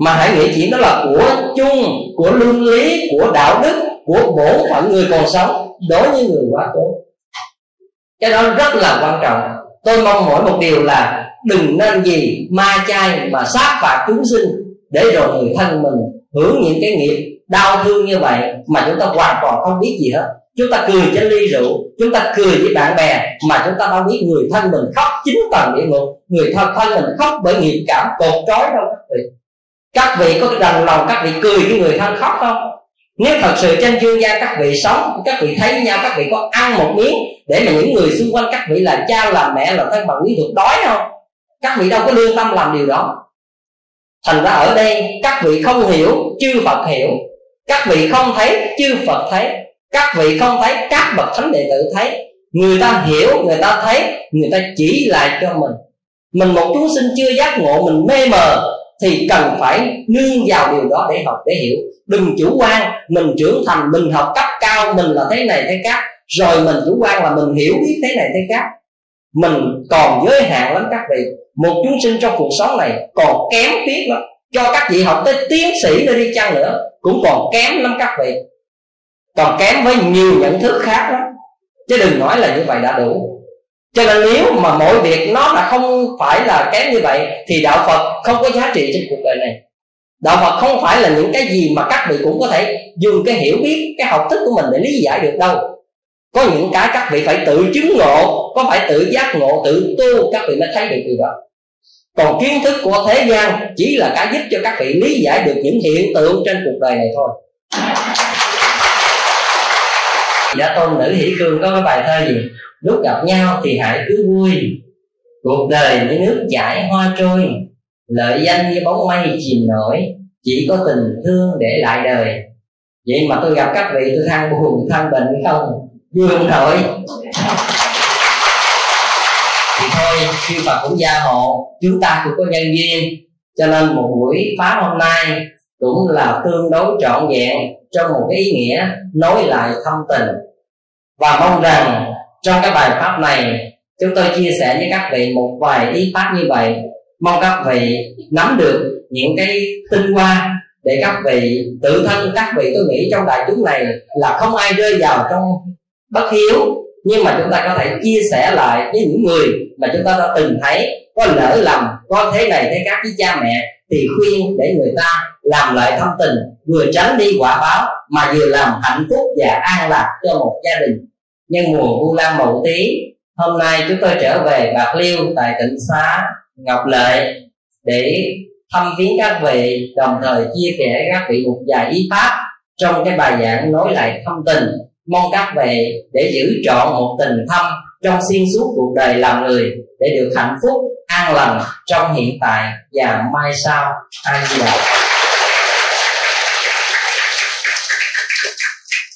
mà hãy nghĩ chỉ nó là của chung, của luân lý, của đạo đức, của bổn phận người còn sống đối với người quá cố. Cái đó rất là quan trọng. Tôi mong mỏi một điều là đừng nên gì ma chay mà sát phạt chúng sinh, để rồi người thân mình hưởng những cái nghiệp đau thương như vậy mà chúng ta hoàn toàn không biết gì hết. Chúng ta cười trên ly rượu, chúng ta cười với bạn bè mà chúng ta đâu biết người thân mình khóc chín tầng địa ngục, người thân thân mình khóc bởi nghiệp cảm cột trói đâu các vị. Các vị có đành lòng các vị cười với người thân khóc không? Nếu thật sự trên dương gian các vị sống, các vị thấy nhau, các vị có ăn một miếng để mà những người xung quanh các vị là cha là mẹ là thân bằng quý thuộc đói không? Các vị đâu có lương tâm làm điều đó. Thành ra ở đây các vị không hiểu, chư Phật hiểu. Các vị không thấy, chư Phật thấy. Các vị không thấy, các bậc thánh đệ tử thấy. Người ta hiểu, người ta thấy, người ta chỉ lại cho mình. Mình một chúng sinh chưa giác ngộ, mình mê mờ, thì cần phải nương vào điều đó để học, để hiểu. Đừng chủ quan, mình trưởng thành, mình học cấp cao, mình là thế này thế khác, rồi mình chủ quan là mình hiểu biết thế này thế khác. Mình còn giới hạn lắm các vị. Một chúng sinh trong cuộc sống này còn kém khuyết lắm. Cho các vị học tới tiến sĩ nữa đi chăng nữa cũng còn kém lắm các vị. Còn kém với nhiều nhận thức khác lắm, chứ đừng nói là như vậy đã đủ. Cho nên nếu mà mọi việc nó là không phải là kém như vậy thì đạo Phật không có giá trị trên cuộc đời này. Đạo Phật không phải là những cái gì mà các vị cũng có thể dùng cái hiểu biết, cái học thức của mình để lý giải được đâu. Có những cái các vị phải tự chứng ngộ, có phải tự giác ngộ, tự tu, các vị mới thấy được điều đó. Còn kiến thức của thế gian chỉ là cái giúp cho các vị lý giải được những hiện tượng trên cuộc đời này thôi. Đã Tôn Nữ Hỷ Cương có cái bài thơ gì? Lúc gặp nhau thì hãy cứ vui, cuộc đời như nước chảy hoa trôi, lợi danh như bóng mây chìm nổi, chỉ có tình thương để lại đời. Vậy mà tôi gặp các vị tôi than buồn, than bệnh không? Vui không nổi. Thì thôi, khi Phật cũng gia hộ, chúng ta cũng có nhân duyên. Cho nên một buổi pháp hôm nay cũng là tương đối trọn vẹn trong một cái ý nghĩa nối lại thâm tình. Và mong rằng trong cái bài pháp này chúng tôi chia sẻ với các vị một vài ý pháp như vậy, mong các vị nắm được những cái tinh hoa để các vị tự thân các vị. Tôi nghĩ trong đại chúng này là không ai rơi vào trong bất hiếu, nhưng mà chúng ta có thể chia sẻ lại với những người mà chúng ta đã từng thấy có lỡ lầm, có thế này thế khác với cha mẹ, thì khuyên để người ta làm lại thâm tình, vừa tránh đi quả báo mà vừa làm hạnh phúc và an lạc cho một gia đình. Nhân mùa Vu Lan Mậu Tý, hôm nay chúng tôi trở về Bạc Liêu tại tỉnh xá Ngọc Lệ để thăm viếng các vị, đồng thời chia sẻ các vị một vài ý pháp trong cái bài giảng nối lại thâm tình. Mong các vị để giữ trọn một tình thâm trong xuyên suốt cuộc đời làm người, để được hạnh phúc an lành trong hiện tại và mai sau. Ai